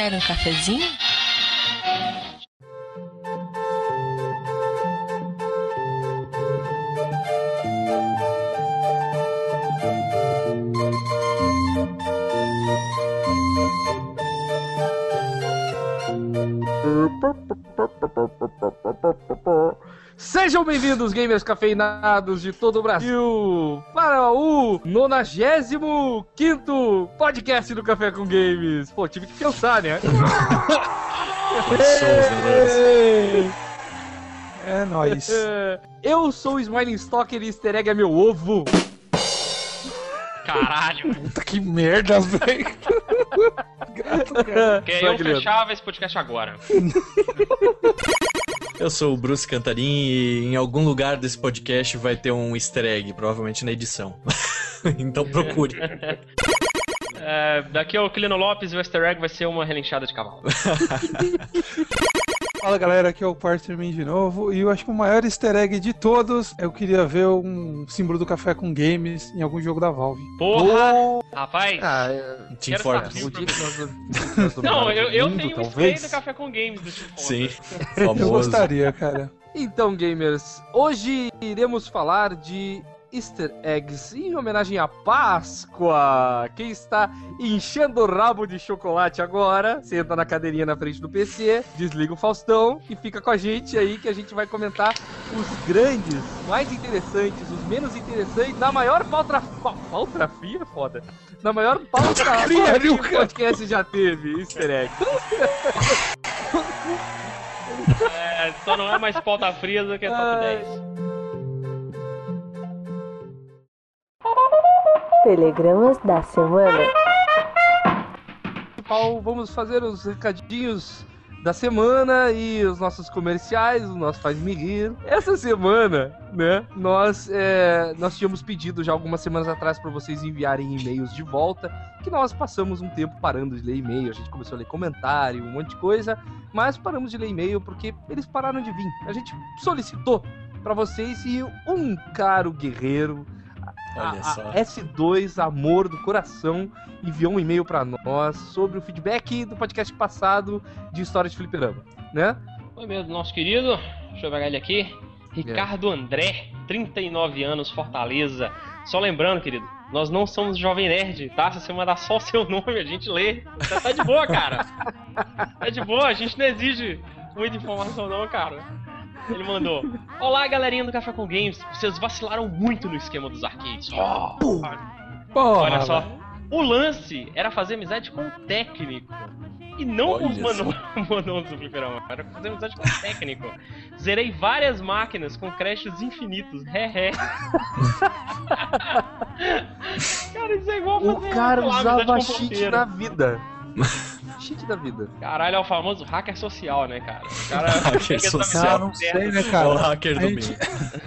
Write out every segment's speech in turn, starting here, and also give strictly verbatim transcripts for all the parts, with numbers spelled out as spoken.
Quer um cafezinho? Sejam bem-vindos, gamers cafeinados de todo o Brasil, para o nonagésimo quinto podcast do Café com Games. Pô, tive que pensar, né? É nóis. Eu sou o Smiling Stalker e easter egg é meu ovo. Caralho. Puta que merda, velho. Grato, cara. Okay, eu fechava esse podcast agora. Eu sou o Bruce Cantarim e em algum lugar desse podcast vai ter um easter egg, provavelmente na edição. Então procure. É, daqui é o Clino Lopes e o easter egg vai ser uma relinchada de cavalo. Fala galera, aqui é o Partermin de novo, e eu acho que o maior easter egg de todos, eu queria ver um símbolo do Café com Games em algum jogo da Valve. Porra! Oh. Rapaz! Ah, eu... Team Fortress. Não, eu, eu tenho um easter do Café com Games do Team Fortress. Sim, famoso. Eu gostaria, cara. Então, gamers, hoje iremos falar de easter eggs em homenagem à Páscoa. Quem está enchendo o rabo de chocolate agora, senta na cadeirinha na frente do P C, desliga o Faustão e fica com a gente aí, que a gente vai comentar os grandes, mais interessantes, os menos interessantes, na maior pauta... Pauta fria, foda. Na maior pauta fria que o podcast já teve, easter egg. É, só não é mais pauta fria do que é top dez. Telegramas da semana. Vamos fazer os recadinhos da semana e os nossos comerciais, o nosso faz-me rir. Essa semana, né, nós, é, nós tínhamos pedido já algumas semanas atrás para vocês enviarem e-mails de volta, que nós passamos um tempo parando de ler e-mail, a gente começou a ler comentário, um monte de coisa, mas paramos de ler e-mail porque eles pararam de vir. A gente solicitou para vocês e um caro guerreiro, Olha só. A S dois, amor do coração, enviou um e-mail pra nós sobre o feedback do podcast passado de História de Fliperama, né? Foi mesmo, nosso querido, deixa eu pegar ele aqui, Ricardo é. André, trinta e nove anos, Fortaleza. Só lembrando, querido, nós não somos Jovem Nerd, tá? Se você mandar só o seu nome, a gente lê. Tá de boa, cara. Tá de boa, a gente não exige muita informação não, cara. Ele mandou: olá, galerinha do Café com Games, vocês vacilaram muito no esquema dos arcades. Oh, porra. Olha só, o lance era fazer amizade com o técnico e não Olha com os manos do fliperama. Era fazer amizade com o técnico. Zerei várias máquinas com crashes infinitos. Cara, isso é igual fazer O cara usava cheat na vida. Cheat da vida. Caralho, é o famoso hacker social, né, cara? O cara hacker social, não sei, né, cara? O hacker do meio.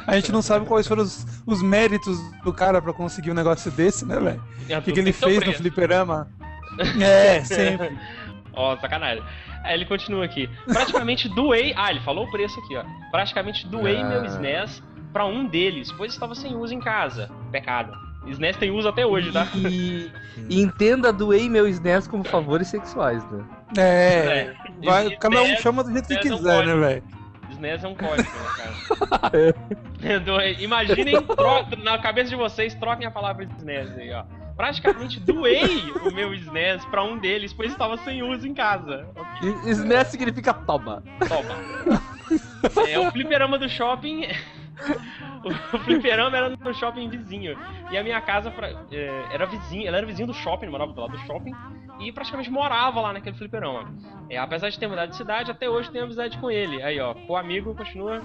A gente não sabe quais foram os, os méritos do cara pra conseguir um negócio desse, né, velho? O que, que ele fez preso. no fliperama? É, sempre. Ó, oh, sacanagem. Aí ele continua aqui. Praticamente doei... Ah, ele falou o preço aqui, ó. Praticamente doei ah. meu S N E S pra um deles, pois estava sem uso em casa. Pecado. S N E S tem uso até hoje, tá? E, e entenda, doei meu S N E S como favores sexuais, né? É, é. Vai, S N E S, cada um chama do jeito S N E S que quiser, é um né, velho? S N E S é um código, cara. É. Imaginem, tro... na cabeça de vocês, troquem a palavra S N E S aí, ó. Praticamente doei o meu S N E S pra um deles, pois estava sem uso em casa. Okay. S N E S significa toma. Toma. É o fliperama do shopping... O fliperama era no shopping vizinho. E a minha casa pra, eh, era vizinha, ela era vizinha do shopping, morava do lado do shopping. E praticamente morava lá naquele fliperama. É, apesar de ter mudado de cidade, até hoje tenho amizade com ele. Aí ó, o amigo continua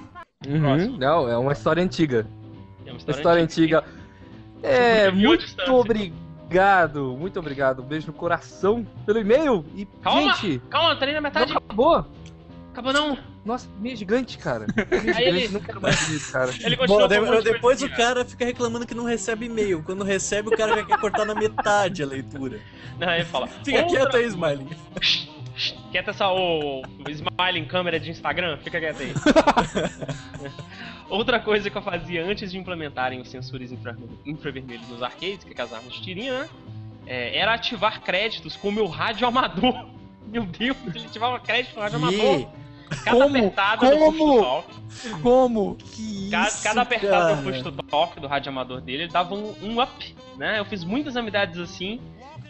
uhum. próximo. Não, é uma história antiga. É uma história, história antiga. antiga. É, muito obrigado, muito obrigado. Um beijo no coração pelo e-mail. E, calma, gente, calma, tá ali na metade. Não acabou. Acabou não. Nossa, meio gigante, cara. Meio gigante, ele... não quero mais isso, cara. Ele Bom, de, depois o cara fica reclamando que não recebe e-mail. Quando recebe, o cara vai querer cortar na metade a leitura. Não, ele fala... Fica outra... quieto aí, Smiling. Quieta essa, ô, Smiling, câmera de Instagram. Fica quieto aí. Outra coisa que eu fazia antes de implementarem os sensores infravermelhos nos arcades, que é as armas de tirinha, né? É, era ativar créditos com o meu rádio amador. Meu Deus, ele tivava crédito, mas uma boa. Cada apertada como? do Push to Talk. Como? Que cada, isso, Cada apertada do Push to Talk do rádio amador dele, ele dava um, um up, né? Eu fiz muitas amizades assim,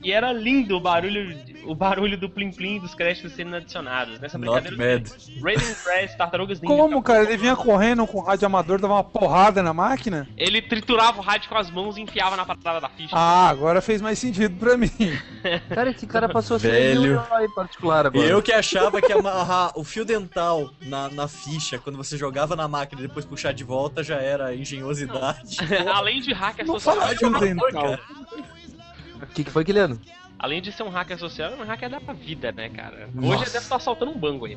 e era lindo o barulho, o barulho do plim-plim dos créditos sendo adicionados. Nessa brincadeira do Raven Press, Tartarugas Ninja. Como, cara? Ele vinha correndo com o rádio amador, dava uma porrada na máquina? Ele triturava o rádio com as mãos e enfiava na patada da ficha. Ah, agora fez mais sentido pra mim. Cara, esse cara passou a ser um herói particular agora. Eu que achava que amarrar o fio dental na, na ficha, quando você jogava na máquina e depois puxar de volta, já era engenhosidade. Além de hacker social. Não fala fio dental. O que, que foi, Guilherme? Além de ser um hacker social, é um hacker da vida, né, cara? Nossa. Hoje ele deve estar assaltando um banco aí.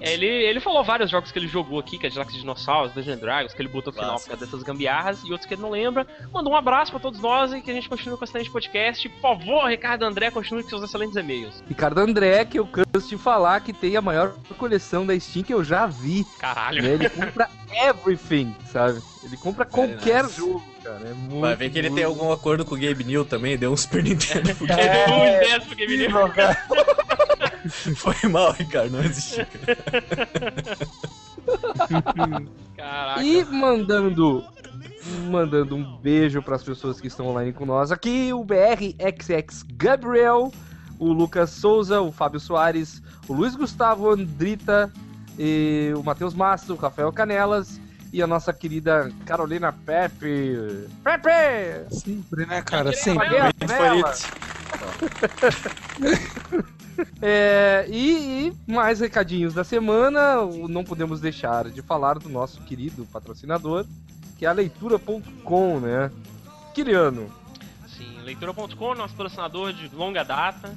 É, ele, ele falou vários jogos que ele jogou aqui, que é Jack Dinossauros, Dungeons and Dragons, que ele botou no final por causa dessas gambiarras, e outros que ele não lembra. Mandou um abraço pra todos nós e que a gente continue com esse podcast. Por favor, Ricardo André, continue com seus excelentes e-mails. Ricardo André, que eu canso de falar que tem a maior coleção da Steam que eu já vi. Caralho. E ele compra everything, sabe? Ele compra qualquer é jogo, cara. É muito, Vai ver que ele muito... tem algum acordo com o Gabe Newell também, deu uns Super Nintendo pro Gabe Newell. Deu uns dez pro Gabe Newell, cara. Foi mal, Ricardo, não existiu. Caraca. E mandando, mandando um beijo pras pessoas que estão online com nós aqui, o B R X X Gabriel, o Lucas Souza, o Fábio Soares, o Luiz Gustavo Andrita, e o Matheus Mastro, o Rafael Canelas, e a nossa querida Carolina Pepe. Pepe! Sempre, né, cara? Sempre. É, e, e mais recadinhos da semana. Não podemos deixar de falar do nosso querido patrocinador, que é a Leitura ponto com, né? Quiriano. Sim, Leitura ponto com, nosso patrocinador de longa data.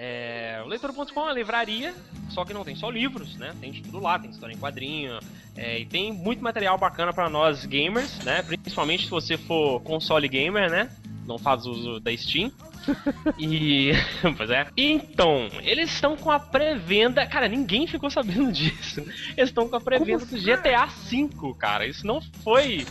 É, o Leitura ponto com é uma livraria, só que não tem só livros, né? Tem de tudo lá, tem história em quadrinho, é, e tem muito material bacana pra nós gamers, né? Principalmente se você for console gamer, né? Não faz uso da Steam. E... pois é. Então, eles estão com a pré-venda... Cara, ninguém ficou sabendo disso. Eles estão com a pré-venda do G T A cinco, cara. Isso não foi...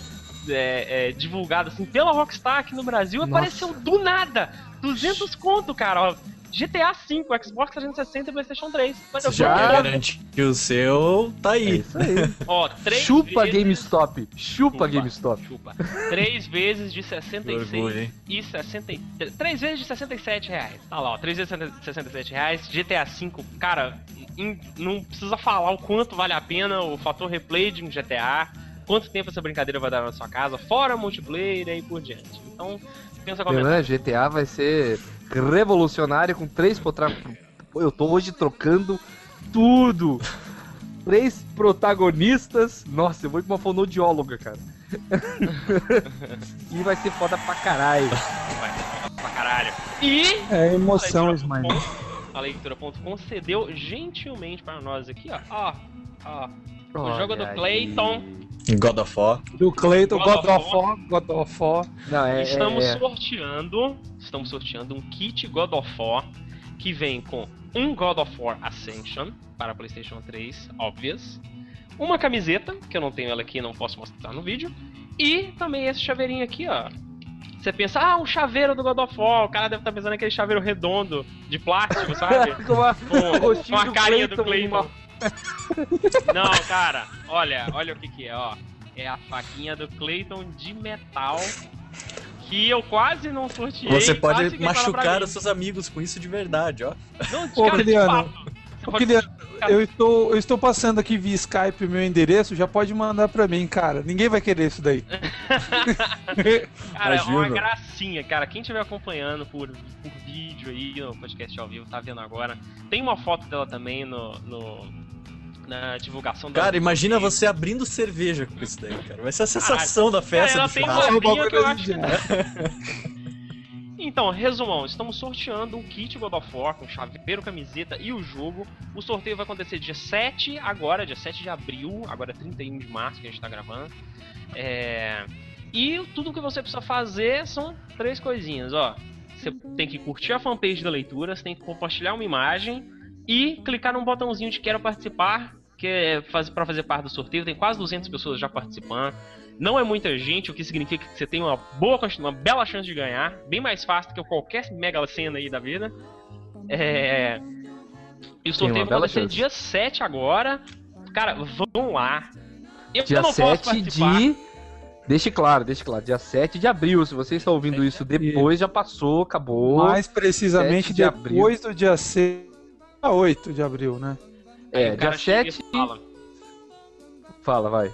É, é, divulgado assim pela Rockstar aqui no Brasil. Nossa. Apareceu do nada duzentos conto, cara, ó, G T A cinco, Xbox trezentos e sessenta e PlayStation três. Você já garante que o seu tá aí, é isso aí. Ó, três chupa vezes... GameStop Chupa, chupa GameStop chupa. Três vezes de sessenta e seis orgulho, e sessenta e três Três vezes de sessenta e sete reais. Tá lá, ó, três vezes de sessenta e sete reais. G T A cinco, cara, in... não precisa falar o quanto vale a pena. O fator replay de um G T A, quanto tempo essa brincadeira vai dar na sua casa, fora multiplayer e aí por diante. Então, pensa como é. G T A vai ser revolucionário com três protagonistas. Eu tô hoje trocando tudo. Três protagonistas. Nossa, eu vou com uma fonoaudióloga, cara. E vai ser foda pra caralho. Vai ser foda pra caralho. E... é emoção, Smiling. A Leitura ponto com cedeu gentilmente para nós aqui, ó. Ó, ó. O Olha jogo do Clayton. God of War. Do Clayton, God, God of War. God of War. Não, é, estamos é, é. sorteando. Estamos sorteando um kit God of War que vem com um God of War Ascension para PlayStation três, óbvias. Uma camiseta, que eu não tenho ela aqui, não posso mostrar no vídeo. E também esse chaveirinho aqui, ó. Você pensa, ah, um chaveiro do God of War, o cara deve estar pensando naquele chaveiro redondo de plástico, sabe? Com uma, com, com a carinha do Clayton. Do Clayton. Não, cara, olha, olha o que que é, ó. É a faquinha do Clayton de metal que eu quase não sorteei. Você pode machucar os seus amigos com isso de verdade, ó. Não, de, Ô, cara, Guilherme, de Ô, Guilherme, pode... eu, estou, eu estou passando aqui via Skype o meu endereço, já pode mandar pra mim, cara. Ninguém vai querer isso daí. Cara, imagina. É uma gracinha, cara. Quem estiver acompanhando por, por vídeo aí, no podcast ao vivo, tá vendo agora. Tem uma foto dela também no... no... na divulgação da... Cara, imagina você abrindo cerveja com isso daí, cara. Vai ser a sensação ah, da festa, cara, do churrasco. Então, resumão, estamos sorteando um kit God of War com chaveiro, camiseta e o jogo. O sorteio vai acontecer dia sete agora, dia sete de abril, agora trinta e um de março que a gente tá gravando. É... E tudo que você precisa fazer são três coisinhas, ó. Você tem que curtir a fanpage da leitura, você tem que compartilhar uma imagem e clicar num botãozinho de quero participar, que é faz, pra fazer parte do sorteio. Tem quase duzentas pessoas já participando. Não é muita gente, o que significa que você tem uma boa, uma bela chance de ganhar. Bem mais fácil do que qualquer mega cena aí da vida. É... E o sorteio vai acontecer chance. dia sete agora. Cara, vão lá. Eu dia não sete posso participar. De... Deixe claro, deixe claro. dia sete de abril. Se você está ouvindo é, isso depois, já passou, acabou. Mais precisamente de depois abril. Do dia seis a oito de abril, né? É, dia sete... Fala. fala, vai.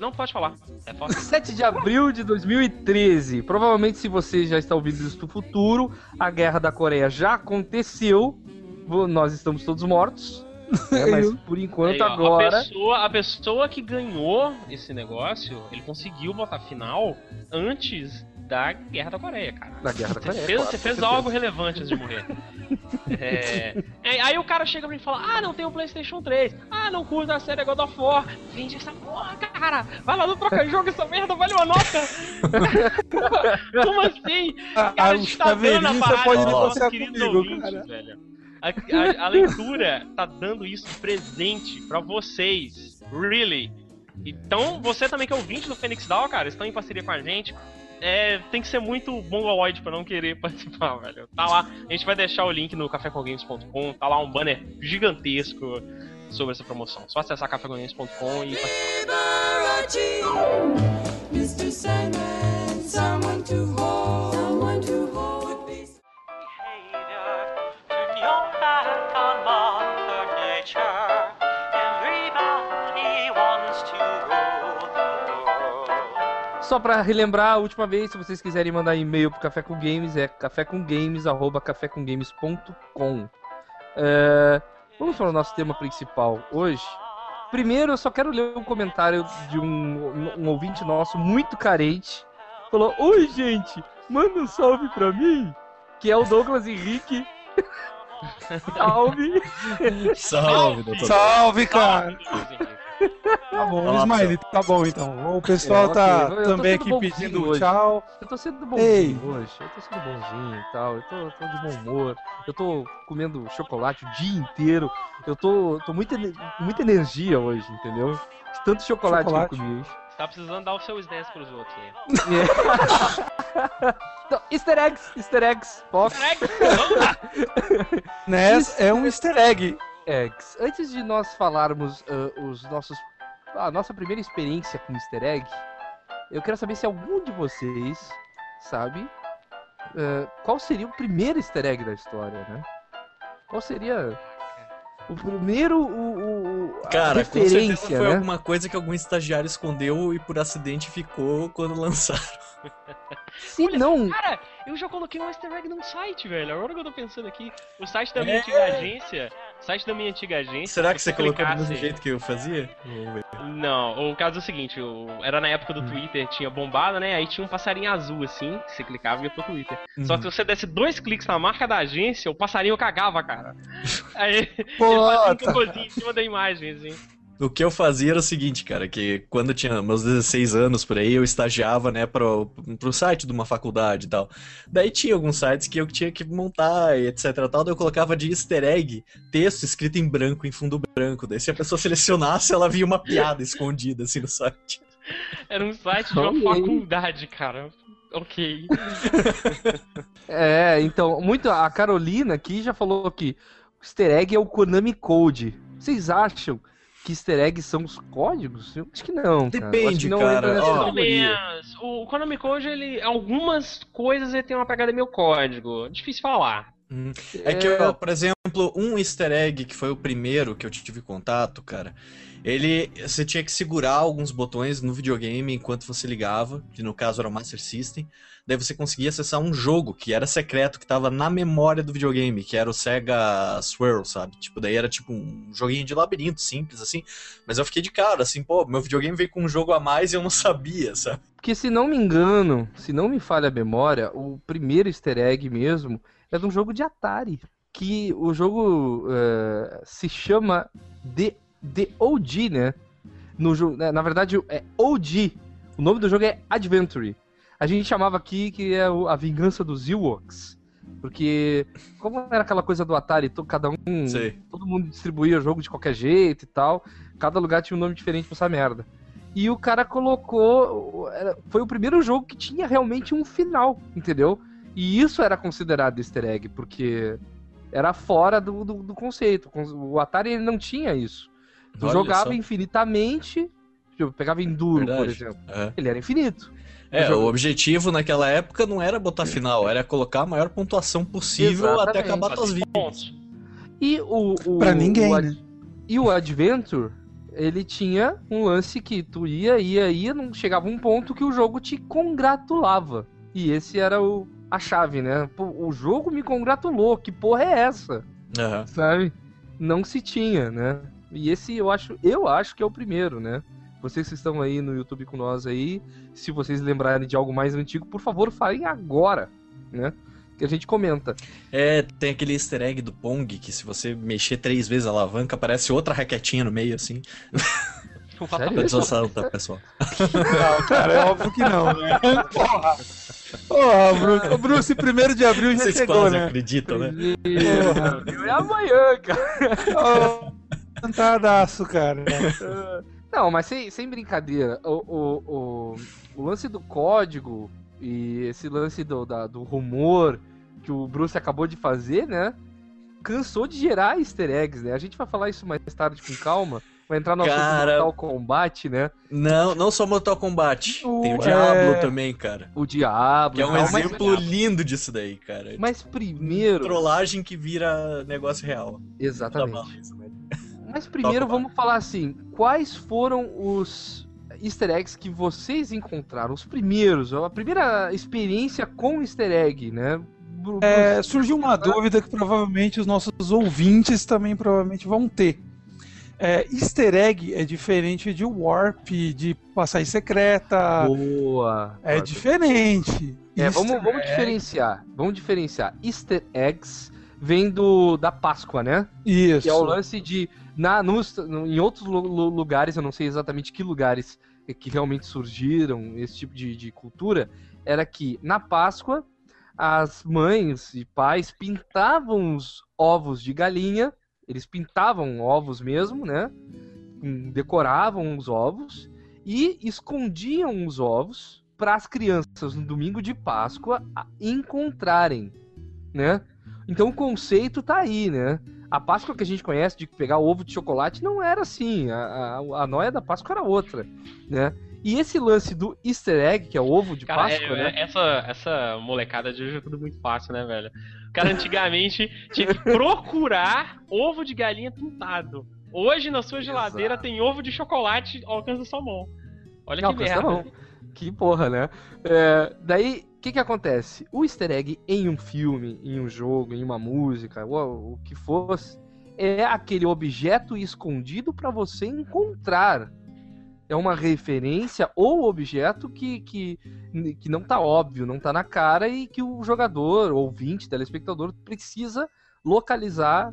Não, pode falar. É fácil. sete de abril de dois mil e treze. Provavelmente, se você já está ouvindo isso do futuro, a Guerra da Coreia já aconteceu. Nós estamos todos mortos. É, mas por enquanto, aí, ó, agora... A pessoa, a pessoa que ganhou esse negócio, ele conseguiu botar final antes da Guerra da Coreia, cara. Da Guerra da Coreia, Você fez, claro, você fez algo relevante antes de morrer. É... Aí o cara chega pra mim e fala, ah, não tem o PlayStation três. Ah, não curto a série God of War. Vende essa porra, cara. Vai lá no troca-jogo, essa merda vale uma nota. Como assim? A, cara, a gente tá dando a parada pode negociar comigo, ouvinte, cara. Velho. A, a, a leitura tá dando isso de presente pra vocês. Really? Então, você também que é ouvinte do Phoenix Down, cara, estão em parceria com a gente. É, tem que ser muito mongoloide pra não querer participar, velho. Tá lá, a gente vai deixar o link no café com games ponto com. Tá lá um banner gigantesco sobre essa promoção. Só acessar café com games ponto com e participar. Só pra relembrar, a última vez, se vocês quiserem mandar e-mail pro Café com Games, é café com games arroba café com games ponto com. É, vamos para o nosso tema principal hoje. Primeiro, eu só quero ler um comentário de um, um ouvinte nosso muito carente. Falou, oi gente, manda um salve pra mim, que é o Douglas Henrique. Salve! Salve, doutor! Salve, cara! Tá bom, Smiley, tá bom então. O pessoal é, okay. tá eu também aqui pedindo hoje. Tchau. Eu tô sendo bonzinho Ei. hoje, eu tô sendo bonzinho e tal, eu tô, eu tô de bom humor, eu tô comendo chocolate o dia inteiro, eu tô com muita, muita energia hoje, entendeu? Tanto chocolate, chocolate. que eu comi. Você tá precisando dar os seus dez pros outros aí. Yeah. Então, easter eggs, easter eggs, Fox. Easter eggs? Ness é um easter egg. Eggs. Antes de nós falarmos uh, os nossos, a nossa primeira experiência com easter egg, eu quero saber se algum de vocês sabe uh, qual seria o primeiro easter egg da história, né? Qual seria... O primeiro, o, o a cara, referência, com certeza foi, né, alguma coisa que algum estagiário escondeu e por acidente ficou quando lançaram. Se Olha, não... Cara, eu já coloquei um easter egg num site, velho. Agora que eu tô pensando aqui, o site da minha é... antiga agência... O site da minha antiga agência... Será que você colocou do mesmo jeito que eu fazia? Não, o caso é o seguinte, eu... era na época do hum. Twitter, tinha bombado, né? Aí tinha um passarinho azul, assim, que você clicava e ia pro Twitter. Hum. Só que se você desse dois cliques na marca da agência, o passarinho cagava, cara. Aí... Pô, ele fazia um cocôzinho em cima da imagem, assim. O que eu fazia era o seguinte, cara, que quando eu tinha meus dezesseis anos por aí, eu estagiava, né, pro, pro site de uma faculdade e tal. Daí tinha alguns sites que eu tinha que montar e etc e tal, daí eu colocava de easter egg texto escrito em branco, em fundo branco. Daí se a pessoa selecionasse, ela via uma piada escondida, assim, no site. Era um site de uma okay. faculdade, cara. Ok. É, então, muito, a Carolina aqui já falou que o easter egg é o Konami Code. Vocês acham que easter eggs são os códigos? Eu acho que não, cara. Depende, não, cara. Oh. O Konami Code, ele, algumas coisas ele tem uma pegada meio código. Difícil falar. Hum. É... é que, ó, por exemplo, um easter egg que foi o primeiro que eu tive contato, cara, ele, você tinha que segurar alguns botões no videogame enquanto você ligava, que no caso era o Master System. Daí você conseguia acessar um jogo que era secreto, que tava na memória do videogame, que era o Sega Swirl, sabe? Tipo, daí era tipo um joguinho de labirinto simples, assim. Mas eu fiquei de cara, assim, pô, meu videogame veio com um jogo a mais e eu não sabia, sabe? Porque se não me engano, se não me falha a memória, o primeiro easter egg mesmo é de um jogo de Atari, que o jogo uh, se chama The, The O G, né? No, na verdade, é O G. O nome do jogo é Adventure. A gente chamava aqui que é a vingança dos Ewoks, porque como era aquela coisa do Atari, cada um, Sei. todo mundo distribuía o jogo de qualquer jeito e tal, cada lugar tinha um nome diferente pra essa merda. E o cara colocou, foi o primeiro jogo que tinha realmente um final, entendeu? E isso era considerado easter egg, porque era fora do, do, do conceito. O Atari ele não tinha isso. Tu Olha jogava só. infinitamente, tipo, pegava Enduro, Verdade. por exemplo. É. Ele era infinito. É, o objetivo naquela época não era botar final, era colocar a maior pontuação possível Exatamente. até acabar tuas vidas. E o, o, pra ninguém, o, né? E o Adventure, ele tinha um lance que tu ia, ia, ia, não chegava um ponto que o jogo te congratulava. E esse era o, a chave, né? O jogo me congratulou, que porra é essa? Uhum. Sabe? Não se tinha, né? E esse eu acho, eu acho que é o primeiro, né? Vocês que estão aí no YouTube com nós aí, se vocês lembrarem de algo mais antigo, por favor, falem agora, né? Que a gente comenta. É, tem aquele easter egg do Pong, que se você mexer três vezes a alavanca, aparece outra raquetinha no meio, assim. Sério? Eu tô salta, pessoal. Não, cara, é óbvio que não, né? Porra! Porra, Bruce, o Bruce, primeiro de abril já Vocês chegou, quase né? acreditam, né? Porra, é amanhã, cara. Cantadaço, oh, cara. Não, mas sem, sem brincadeira, o, o, o, o lance do código e esse lance do, da, do rumor que o Bruce acabou de fazer, né? Cansou de gerar easter eggs, né? A gente vai falar isso mais tarde com calma. Vai entrar no cara... Mortal Kombat, né? Não, não só Mortal Kombat. O... Tem o Diablo é... também, cara. O Diablo. Que é um não, exemplo mas... lindo disso daí, cara. Mas primeiro... Trollagem que vira negócio real. Exatamente. Mas primeiro vamos falar assim, quais foram os easter eggs que vocês encontraram, os primeiros, a primeira experiência com easter egg, né? É, surgiu uma dúvida que provavelmente os nossos ouvintes também provavelmente vão ter. É, easter egg é diferente de warp, de passagem secreta. Boa! É Pode. diferente. É, vamos, vamos diferenciar, vamos diferenciar. Easter eggs vem do, da Páscoa, né? Isso. Que é o lance de... Na, nos, em outros lugares, eu não sei exatamente que lugares que realmente surgiram esse tipo de, de cultura, era que na Páscoa as mães e pais pintavam os ovos de galinha, eles pintavam ovos mesmo, né? Decoravam os ovos e escondiam os ovos para as crianças no domingo de Páscoa encontrarem, né? Então o conceito tá aí, né? A Páscoa que a gente conhece de pegar ovo de chocolate não era assim, a, a, a noia da Páscoa era outra, né? E esse lance do easter egg, que é o ovo de cara, Páscoa, é, né? Essa, essa molecada de hoje é tudo muito fácil, né, velho? O cara antigamente tinha que procurar ovo de galinha pintado. Hoje na sua geladeira Exato. tem ovo de chocolate ao alcance do salmão. Olha não, que merda. Que porra, né? É, daí... O que, que acontece? O easter egg em um filme, em um jogo, em uma música, o, o que fosse, é aquele objeto escondido para você encontrar. É uma referência ou objeto que, que, que não tá óbvio, não tá na cara e que o jogador, ouvinte, telespectador, precisa localizar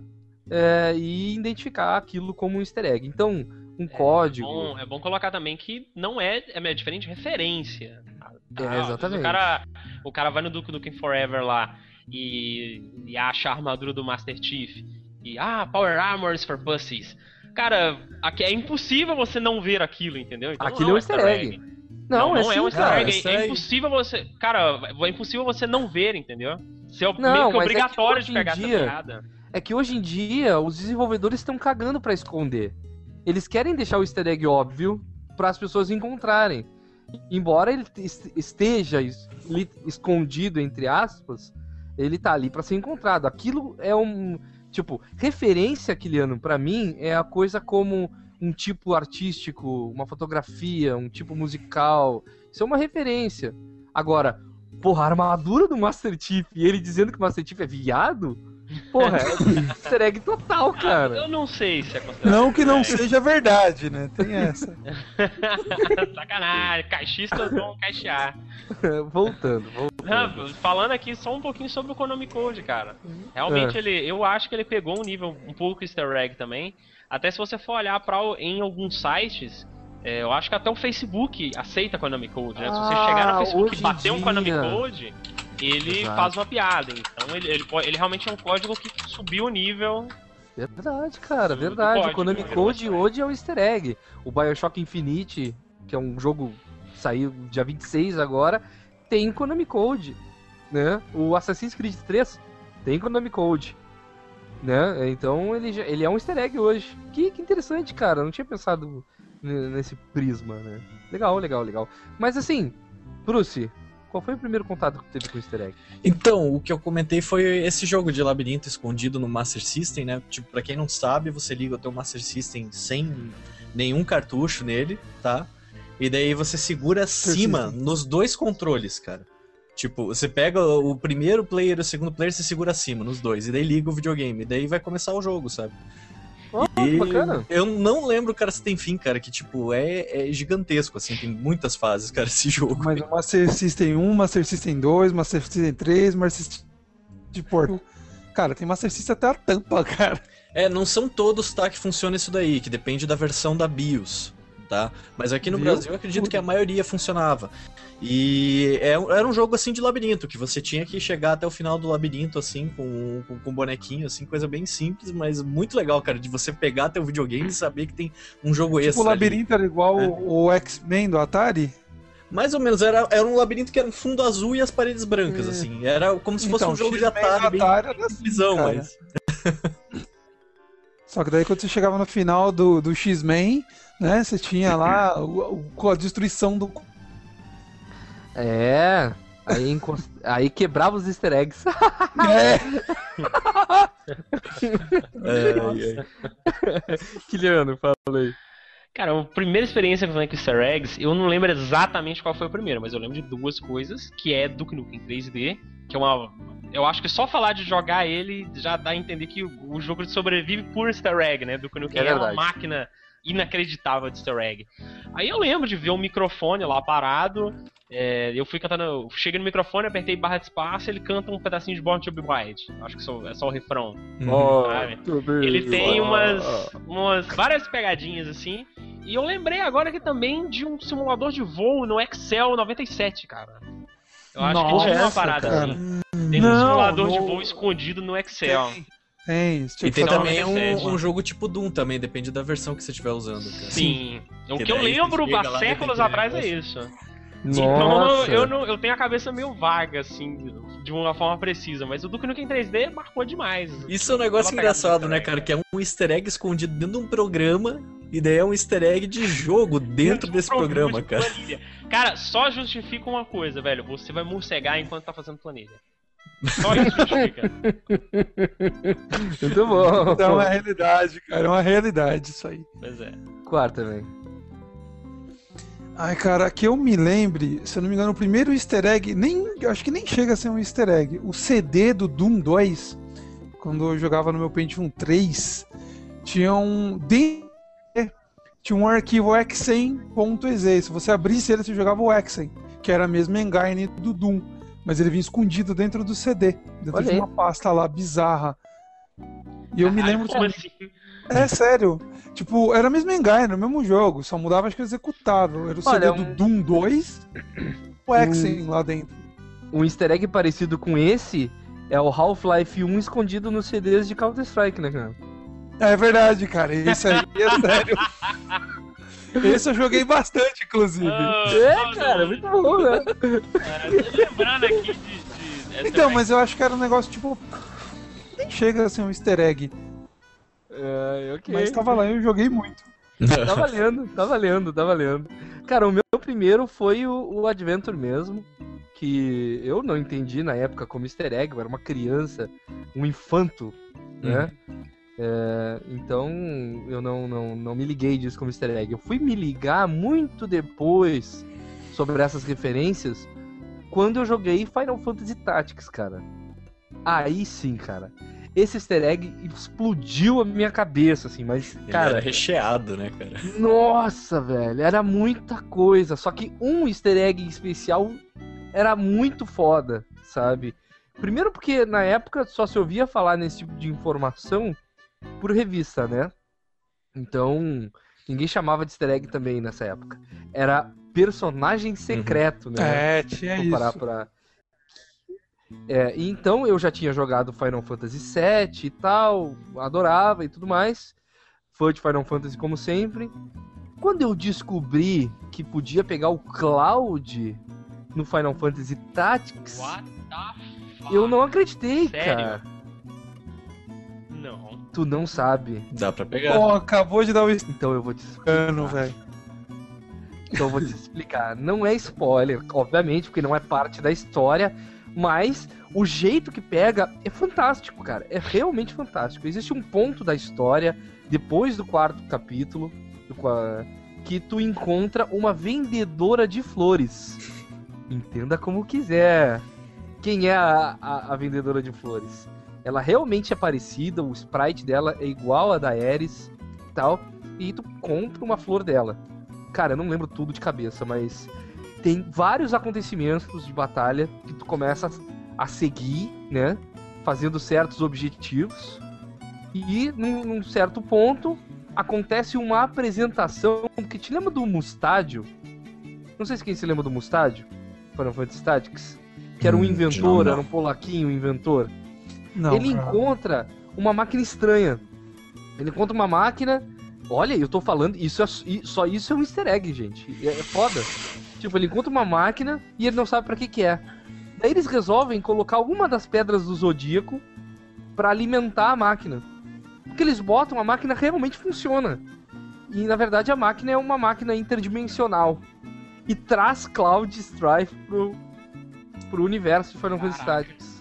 é, e identificar aquilo como um easter egg. Então, um é, código... É bom, é bom colocar também que não é, é diferente de referência. Ah, é, exatamente. O cara, o cara vai no Duke Nukem Forever lá e, e acha a armadura do Master Chief. E, ah, Power Armors for Pussies. Cara, é impossível você não ver aquilo, entendeu? Então, aquilo não é um easter egg. egg. Não, não, é, não sim, é um easter cara, egg. É, é impossível você... Cara, é impossível você não ver, entendeu? Isso é não, meio que obrigatório é que de pegar dia, essa parada. É que hoje em dia os desenvolvedores estão cagando pra esconder. Eles querem deixar o easter egg óbvio para as pessoas encontrarem. Embora ele esteja escondido, entre aspas, ele tá ali pra ser encontrado. Aquilo é um... Tipo, referência, Kiliano, pra mim, é a coisa como um tipo artístico, uma fotografia, um tipo musical. Isso é uma referência. Agora, porra, a armadura do Master Chief e ele dizendo que o Master Chief é viado? Porra, é easter egg total, cara. Eu não sei se é considerado. Não que não seja verdade, né? Tem essa. Sacanagem, caixistas vão caixear. Voltando, voltando. Não, falando aqui só um pouquinho sobre o Konami Code, cara. Realmente, é. ele, eu acho que ele pegou um nível um pouco easter egg também. Até se você for olhar pra, em alguns sites, é, eu acho que até o Facebook aceita Konami Code, né? Se você chegar no Facebook e bater um Konami Code... Ele Exato. faz uma piada, então ele, ele, ele realmente é um código que subiu o nível. Verdade, cara, verdade. Código, o Konami Code hoje é um easter egg. O BioShock Infinite, que é um jogo que saiu dia vinte e seis agora, tem Konami Code, né? O Assassin's Creed três tem Konami Code. né? Então ele, já, ele é um easter egg hoje. Que, que interessante, cara. Eu não tinha pensado nesse prisma, né? Legal, legal, legal. Mas assim, Bruce, qual foi o primeiro contato que teve com o easter egg? Então, o que eu comentei foi esse jogo de labirinto escondido no Master System, né? Tipo, pra quem não sabe, você liga o teu Master System sem nenhum cartucho nele, tá? E daí você segura acima nos dois controles, cara. Tipo, você pega o primeiro player e o segundo player, você segura acima nos dois. E daí liga o videogame. E daí vai começar o jogo, sabe? Oh, e bacana. Eu não lembro, cara, se tem fim, cara, que tipo, é, é gigantesco, assim, tem muitas fases, cara, esse jogo. Mas o Master System um, Master System dois, Master System três, Master System de Porto. Cara, tem Master System até a tampa, cara. É, não são todos, tá, que funciona isso daí, que depende da versão da BIOS, tá? Mas aqui no Viu? Brasil eu acredito que a maioria funcionava. E era um jogo, assim, de labirinto, que você tinha que chegar até o final do labirinto, assim, com, com, com bonequinho, assim, coisa bem simples, mas muito legal, cara, de você pegar teu videogame e saber que tem um jogo tipo extra. Tipo, o labirinto ali. Era igual é. o X-Men do Atari? Mais ou menos, era, era um labirinto que era um fundo azul e as paredes brancas, é. assim, era como se fosse então, um jogo de Atari, bem Atari era assim, visão, mas... Só que daí quando você chegava no final do, do X-Men, né, você tinha lá a destruição do... É, aí, inco... aí quebrava os easter eggs. É. Kiliano, fala aí. Cara, a primeira experiência que eu falei com easter eggs, eu não lembro exatamente qual foi a primeira, mas eu lembro de duas coisas, que é Duke Nukem três D, que é uma... Eu acho que só falar de jogar ele já dá a entender que o jogo sobrevive por easter egg, né? Duke Nukem é, é uma máquina... inacreditável de easter egg. Aí eu lembro de ver um microfone lá parado, é, eu fui cantando, eu cheguei no microfone, apertei barra de espaço, ele canta um pedacinho de Born to Be Wild. Acho que só, é só o refrão. Oh, sabe? Ele tem umas, umas várias pegadinhas assim. E eu lembrei agora que também de um simulador de voo no Excel noventa e sete, cara. Eu acho Nossa, que tinha uma parada cara. assim. Tem não, um simulador não. de voo escondido no Excel. Tem. Tem, tipo e tem também um, um jogo tipo Doom também, depende da versão que você estiver usando. Cara. Sim, o que, que eu lembro há séculos atrás é isso. Nossa. Então eu, não, eu tenho a cabeça meio vaga, assim, de uma forma precisa, mas o Duke Nukem três D marcou demais. Isso é um negócio engraçado, né, cara, que é um easter egg escondido dentro de um programa, e daí é um easter egg de jogo dentro desse programa, cara. Planilha. Cara, só justifica uma coisa, velho, você vai morcegar enquanto tá fazendo planilha. Só isso justifica. Muito bom. É uma realidade, cara. É uma realidade isso aí. Pois é. Quarta, velho. Ai, cara, que eu me lembre, se eu não me engano, o primeiro easter egg, nem, acho que nem chega a ser um easter egg. O C D do Doom dois, quando eu jogava no meu Pentium três, tinha um D, tinha um arquivo exen.exe. Se você abrisse ele, você jogava o exen, que era a mesma engine do Doom. Mas ele vinha escondido dentro do C D, dentro Olhei. de uma pasta lá, bizarra. E eu ah, me lembro... Como assim? É, sério. Tipo, era a mesma engine, era o mesmo jogo, só mudava acho que o executável. Era o Olha, C D é um... do Doom dois, o Exen um... lá dentro. Um easter egg parecido com esse é o Half-Life um escondido nos C Ds de Cloud Strife, né, cara? É verdade, cara. Esse aí é sério. Esse eu joguei bastante, inclusive. Oh, é, cara, muito bom, né? Lembrando aqui de... de então, mas eu acho que era um negócio, tipo... Nem chega a ser um easter egg. É, ok. Mas tava lá, eu joguei muito. Tá valendo, tá valendo, tá valendo. Cara, o meu primeiro foi o, o Adventure mesmo, que eu não entendi na época como easter egg, eu era uma criança, um infanto, né? Hum. É, então eu não, não, não me liguei disso como easter egg. Eu fui me ligar muito depois sobre essas referências quando eu joguei Final Fantasy Tactics, cara. Aí sim, cara. Esse easter egg explodiu a minha cabeça, assim, mas, cara... Ele era recheado, né, cara? Nossa, velho, era muita coisa. Só que um easter egg especial era muito foda, sabe? Primeiro porque na época só se ouvia falar nesse tipo de informação por revista, né? Então, ninguém chamava de easter egg também nessa época. Era personagem secreto, uhum. né? É, tinha Vou parar isso. Pra... É, então, eu já tinha jogado Final Fantasy sete e tal, adorava e tudo mais. Fã de Final Fantasy como sempre. Quando eu descobri que podia pegar o Cloud no Final Fantasy Tactics, What the fuck? eu não acreditei, Sério? cara. Não. Tu não sabe. Dá pra pegar. Pô, acabou de dar o... Então eu vou te explicar. Não, velho. Então eu vou te explicar. Não é spoiler, obviamente, porque não é parte da história, mas o jeito que pega é fantástico, cara. É realmente fantástico. Existe um ponto da história, depois do quarto capítulo, do... que tu encontra uma vendedora de flores. Entenda como quiser. Quem é a, a, a vendedora de flores? Ela realmente é parecida, o sprite dela é igual a da Ares e tal. E tu compra uma flor dela. Cara, eu não lembro tudo de cabeça, mas tem vários acontecimentos de batalha que tu começa a seguir, né? Fazendo certos objetivos. E num, num certo ponto acontece uma apresentação. Porque te lembra do Mustádio? Não sei se quem se lembra do Mustádio? Final Fantasy Tactics, que era um inventor, não, não. era um polaquinho, um inventor. Não, ele cara. encontra uma máquina estranha. Ele encontra uma máquina... Olha, eu tô falando... Isso é, só isso é um easter egg, gente. É foda. Tipo, ele encontra uma máquina e ele não sabe pra que que é. Daí eles resolvem colocar alguma das pedras do Zodíaco pra alimentar a máquina. Porque eles botam, a máquina realmente funciona. E, na verdade, a máquina é uma máquina interdimensional. E traz Cloud Strife pro, pro universo de Final Fantasy Tactics.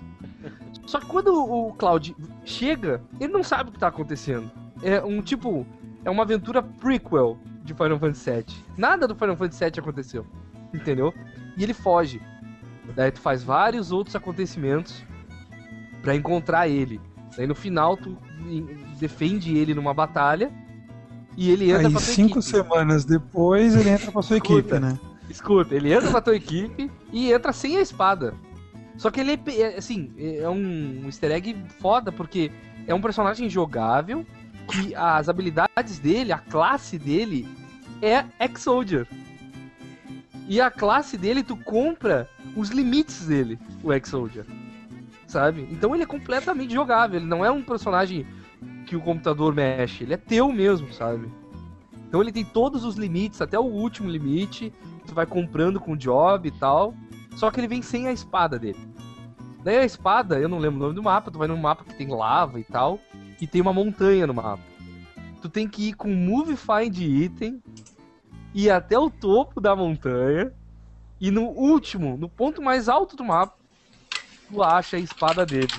Só que quando o Cloud chega, ele não sabe o que tá acontecendo. É um tipo... É uma aventura prequel de Final Fantasy sete. Nada do Final Fantasy sete aconteceu. Entendeu? E ele foge. Daí tu faz vários outros acontecimentos pra encontrar ele. Daí no final tu defende ele numa batalha. E ele entra Aí, pra tua cinco equipe. cinco semanas depois ele entra pra sua Escuta. equipe, né? Escuta, ele entra pra tua equipe e entra sem a espada. Só que ele é, assim, é um easter egg foda, porque é um personagem jogável, que as habilidades dele, a classe dele, é X-Soldier. E a classe dele, tu compra os limites dele, o X-Soldier. Sabe? Então ele é completamente jogável, ele não é um personagem que o computador mexe, ele é teu mesmo, sabe? Então ele tem todos os limites, até o último limite, tu vai comprando com o job e tal, só que ele vem sem a espada dele. Daí a espada, eu não lembro o nome do mapa, tu vai num mapa que tem lava e tal, e tem uma montanha no mapa. Tu tem que ir com Move Find Item, ir até o topo da montanha, e no último, no ponto mais alto do mapa, tu acha a espada dele.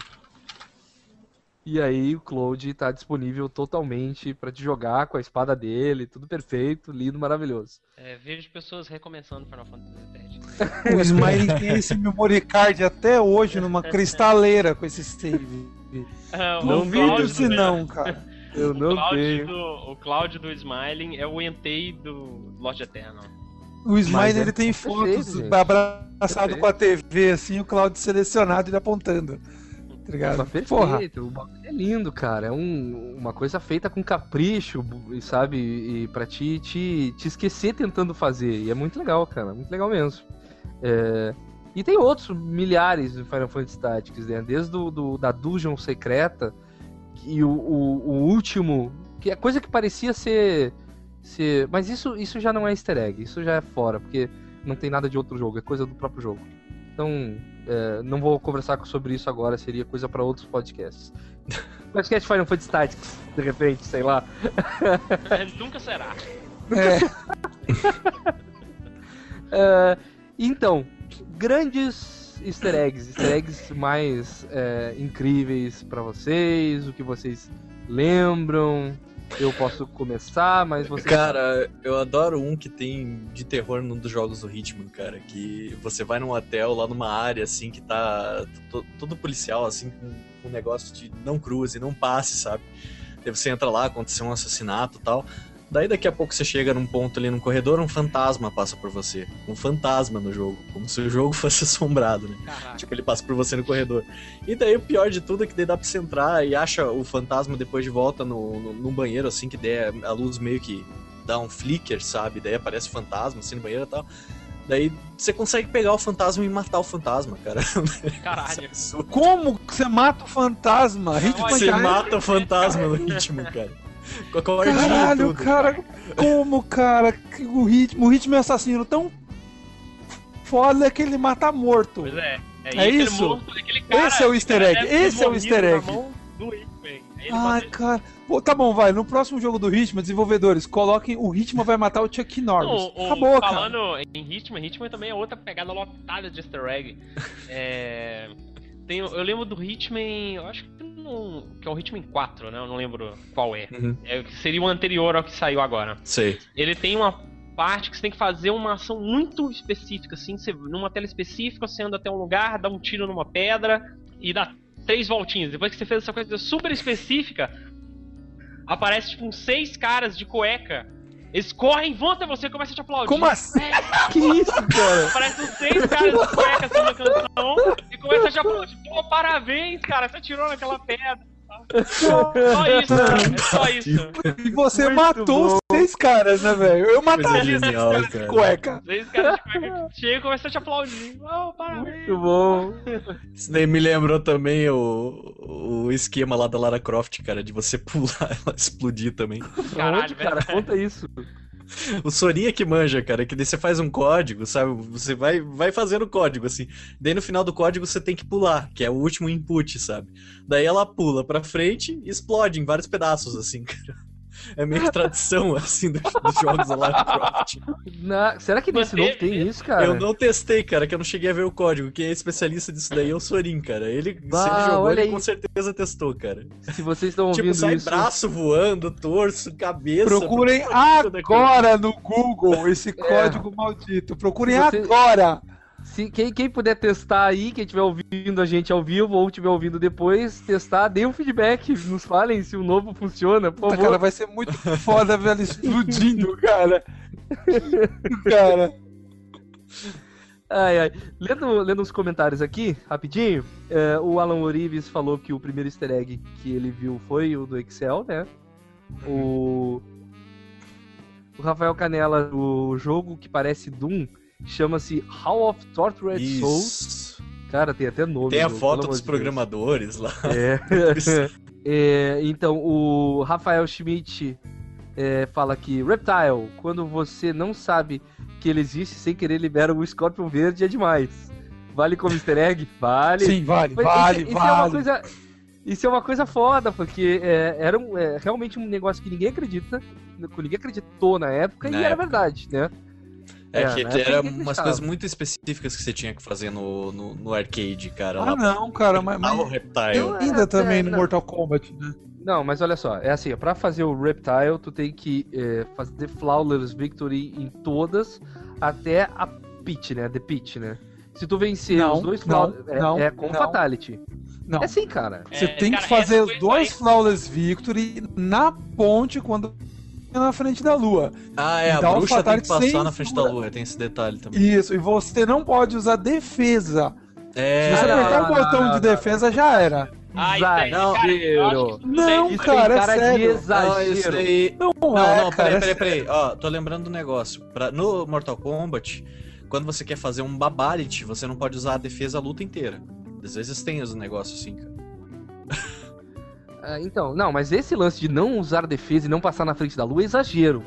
E aí o Cloud tá disponível totalmente pra te jogar com a espada dele, tudo perfeito, lindo, maravilhoso. É, vejo pessoas recomeçando Final Fantasy sete. O Smiling tem esse memory card até hoje numa cristaleira com esse save. Ah, não vi se não, cara. Eu não tenho. Do, o Cloud do Smiling é o Entei do Lorde Eterno. O Smiling é, ele tem fotos perfeito, abraçado perfeito. com a T V, assim, o Cloud selecionado e apontando. Obrigado. Perfeito, o bagulho é lindo, cara. É um, uma coisa feita com capricho, sabe? E pra te, te, te esquecer tentando fazer. E é muito legal, cara. Muito legal mesmo. É... E tem outros milhares de Final Fantasy Tactics, né? Desde do, do, da Dungeon Secreta e o, o, o último. Que é coisa que parecia ser. ser... Mas isso, isso já não é easter egg, isso já é fora, porque não tem nada de outro jogo, é coisa do próprio jogo. Então. É, não vou conversar sobre isso agora, seria coisa pra outros podcasts. Podcast Final Fantasy Tactics, de repente, sei lá. É, nunca será. É. é, então, grandes easter eggs, easter eggs mais é, incríveis pra vocês, o que vocês lembram. Eu posso começar, mas você... Cara, eu adoro um que tem de terror num dos jogos do Hitman, cara. Que você vai num hotel, lá numa área, assim, que tá todo policial, assim, com um negócio de não cruze, não passe, sabe? Daí você entra lá, aconteceu um assassinato e tal. Daí daqui a pouco você chega num ponto ali, num corredor, um fantasma passa por você. Um fantasma no jogo, como se o jogo fosse assombrado, né? Caraca. Tipo, ele passa por você no corredor. E daí o pior de tudo é que daí dá pra você entrar e acha o fantasma depois de volta no, no, num banheiro, assim, que der a luz meio que dá um flicker, sabe? Daí aparece o fantasma, assim, no banheiro e tal. Daí você consegue pegar o fantasma e matar o fantasma, cara. Caralho. É como que você mata o fantasma? Hitman, você cara. mata o fantasma no ritmo, cara. Com Caralho, tudo, cara, cara, como, cara, o ritmo, o ritmo é assassino tão foda que ele mata morto. Pois é, é, é isso? Morto, cara, esse é o easter egg, esse é o easter egg. Do Hitman. Ele Ai, pode... cara. Pô, tá bom, vai. No próximo jogo do Hitman, desenvolvedores, coloquem o Hitman vai matar o Chuck Norris. Não, Acabou, falando cara. Falando em Hitman, Hitman também é outra pegada lotada de easter egg. É... Tem, eu lembro do Hitman, eu acho que, não, que é o Hitman quatro, né? Eu não lembro qual é. Uhum. É. Seria o anterior ao que saiu agora. Sei. Ele tem uma parte que você tem que fazer uma ação muito específica, assim. Você, numa tela específica, você anda até um lugar, dá um tiro numa pedra e dá três voltinhas. Depois que você fez essa coisa super específica, aparece tipo uns seis caras de cueca. Eles correm, vão até você e começam a te aplaudir. Como assim? É. Que isso, cara? Aparecem seis caras de cueca assim na canção e começam a te aplaudir. Pô, parabéns, cara, você atirou naquela pedra. Só, só isso, cara. É só isso. E você muito matou bom. Seis caras, né, velho? Eu mataria é genial, seis caras cara. de cueca. Seis caras de cueca. Chega e começa a te aplaudir. Oh, parabéns. Muito bom. Isso daí me lembrou também o, o esquema lá da Lara Croft, cara, de você pular ela explodir também. Caralho, onde, cara, conta isso. O Sorinha que manja, cara, que daí você faz um código, sabe? Você vai, vai fazendo o código, assim. Daí no final do código você tem que pular, que é o último input, sabe? Daí ela pula pra frente e explode em vários pedaços, assim, cara. É meio que tradição, assim, dos, dos jogos da Lara Croft. Na... Será que nesse novo tem isso, cara? Eu não testei, cara, que eu não cheguei a ver o código. Quem é especialista disso daí é o Sorin, cara. Ele, bah, se ele jogou, ele aí. com certeza testou, cara. Se vocês estão ouvindo tipo, sai isso... braço voando, torso, cabeça... Procurem agora no Google esse código é. maldito. Procurem Você... agora! Se, quem, quem puder testar aí, quem estiver ouvindo a gente ao vivo ou estiver ouvindo depois, testar, dê um feedback, nos falem se o novo funciona, por favor. Cara, vai ser muito foda ver ela explodindo, cara. Cara. Ai, ai. Lendo, lendo os comentários aqui, rapidinho, é, o Alan Orives falou que o primeiro easter egg que ele viu foi o do Excel, né? O, o Rafael Canela, o jogo que parece Doom... Chama-se How of Tortured Isso. Souls. Cara, tem até nome. Tem a meu, foto dos programadores lá. É. É, então, o Rafael Schmidt é, fala que Reptile, quando você não sabe que ele existe, sem querer libera o Scorpion Verde, é demais. Vale como easter egg? Vale. Sim, vale, Mas, vale, isso, vale. Isso é uma coisa, isso é uma coisa foda, porque é, era um, é, realmente um negócio que ninguém acredita, que ninguém acreditou na época, na e época. era verdade, né? É, é que né? era umas coisas muito específicas que você tinha que fazer no, no, no arcade, cara. Ah, lá não, cara, mas... mas... Reptile. Eu ainda é, também é, no não. Mortal Kombat, né? Não, mas olha só, é assim, pra fazer o Reptile, tu tem que é, fazer Flawless Victory em todas, até a Pit, né? The Pit, né? Se tu vencer não, os dois... Não, fla... não, é, é com não. Fatality. Não. É assim, cara. Você é, tem cara, que fazer os dois aí. Flawless Victory na ponte quando... na frente da lua. Ah, é, a bruxa tem que passar na frente da lua, tem esse detalhe também. Isso, e você não pode usar defesa. É... Se você apertar o botão de defesa, já era. Ah, exagero. Não, cara, é sério. Exagero. Não, não, peraí, peraí, peraí. Ó, tô lembrando do negócio. No Mortal Kombat, quando você quer fazer um babality, você não pode usar a defesa a luta inteira. Às vezes tem os negócios assim, cara. Então, não, mas esse lance de não usar defesa e não passar na frente da lua é exagero.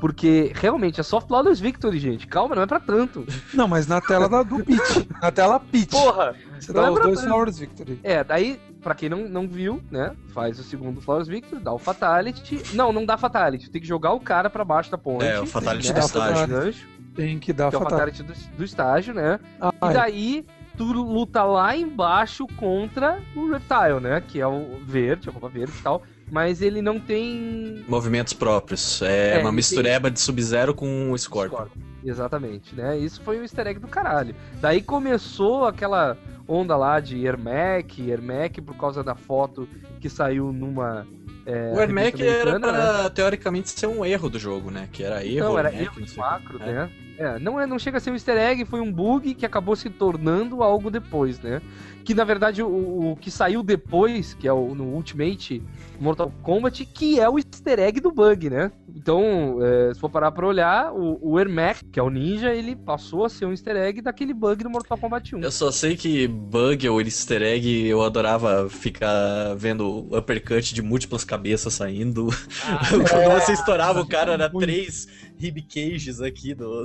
Porque, realmente, é só Flawless Victory, gente. Calma, não é pra tanto. Não, mas na tela da, do Pit. Na tela Pit. Porra! Você dá é os dois tanto. Flawless Victory. É, daí, pra quem não, não viu, né, faz o segundo Flawless Victory, dá o Fatality. Não, não dá Fatality. Tem que jogar o cara pra baixo da ponte. É, o Fatality do estágio. Tem que dar o Fatality do estágio, né? Ah, e daí... tu luta lá embaixo contra o Reptile, né? Que é o verde, a roupa verde e tal. Mas ele não tem... movimentos próprios. É, é uma mistureba tem... de Sub-Zero com o Scorpion. Scorpion. Exatamente, né? Isso foi um easter egg do caralho. Daí começou aquela onda lá de Ermac, Ermac por causa da foto que saiu numa... É, o Ermac era pra, né? teoricamente, ser um erro do jogo, né? Que era erro... Não, era Ermac, erro de macro, é. né? É, não, é, não chega a ser um easter egg, foi um bug que acabou se tornando algo depois, né? Que, na verdade, o, o que saiu depois, que é o, no Ultimate Mortal Kombat, que é o easter egg do bug, né? Então, é, se for parar pra olhar, o, o Ermac, que é o ninja, ele passou a ser um easter egg daquele bug do Mortal Kombat um. Eu só sei que bug ou easter egg, eu adorava ficar vendo uppercut de múltiplas cabeças saindo. Ah, Quando é. você estourava, o cara era três rib cages aqui do...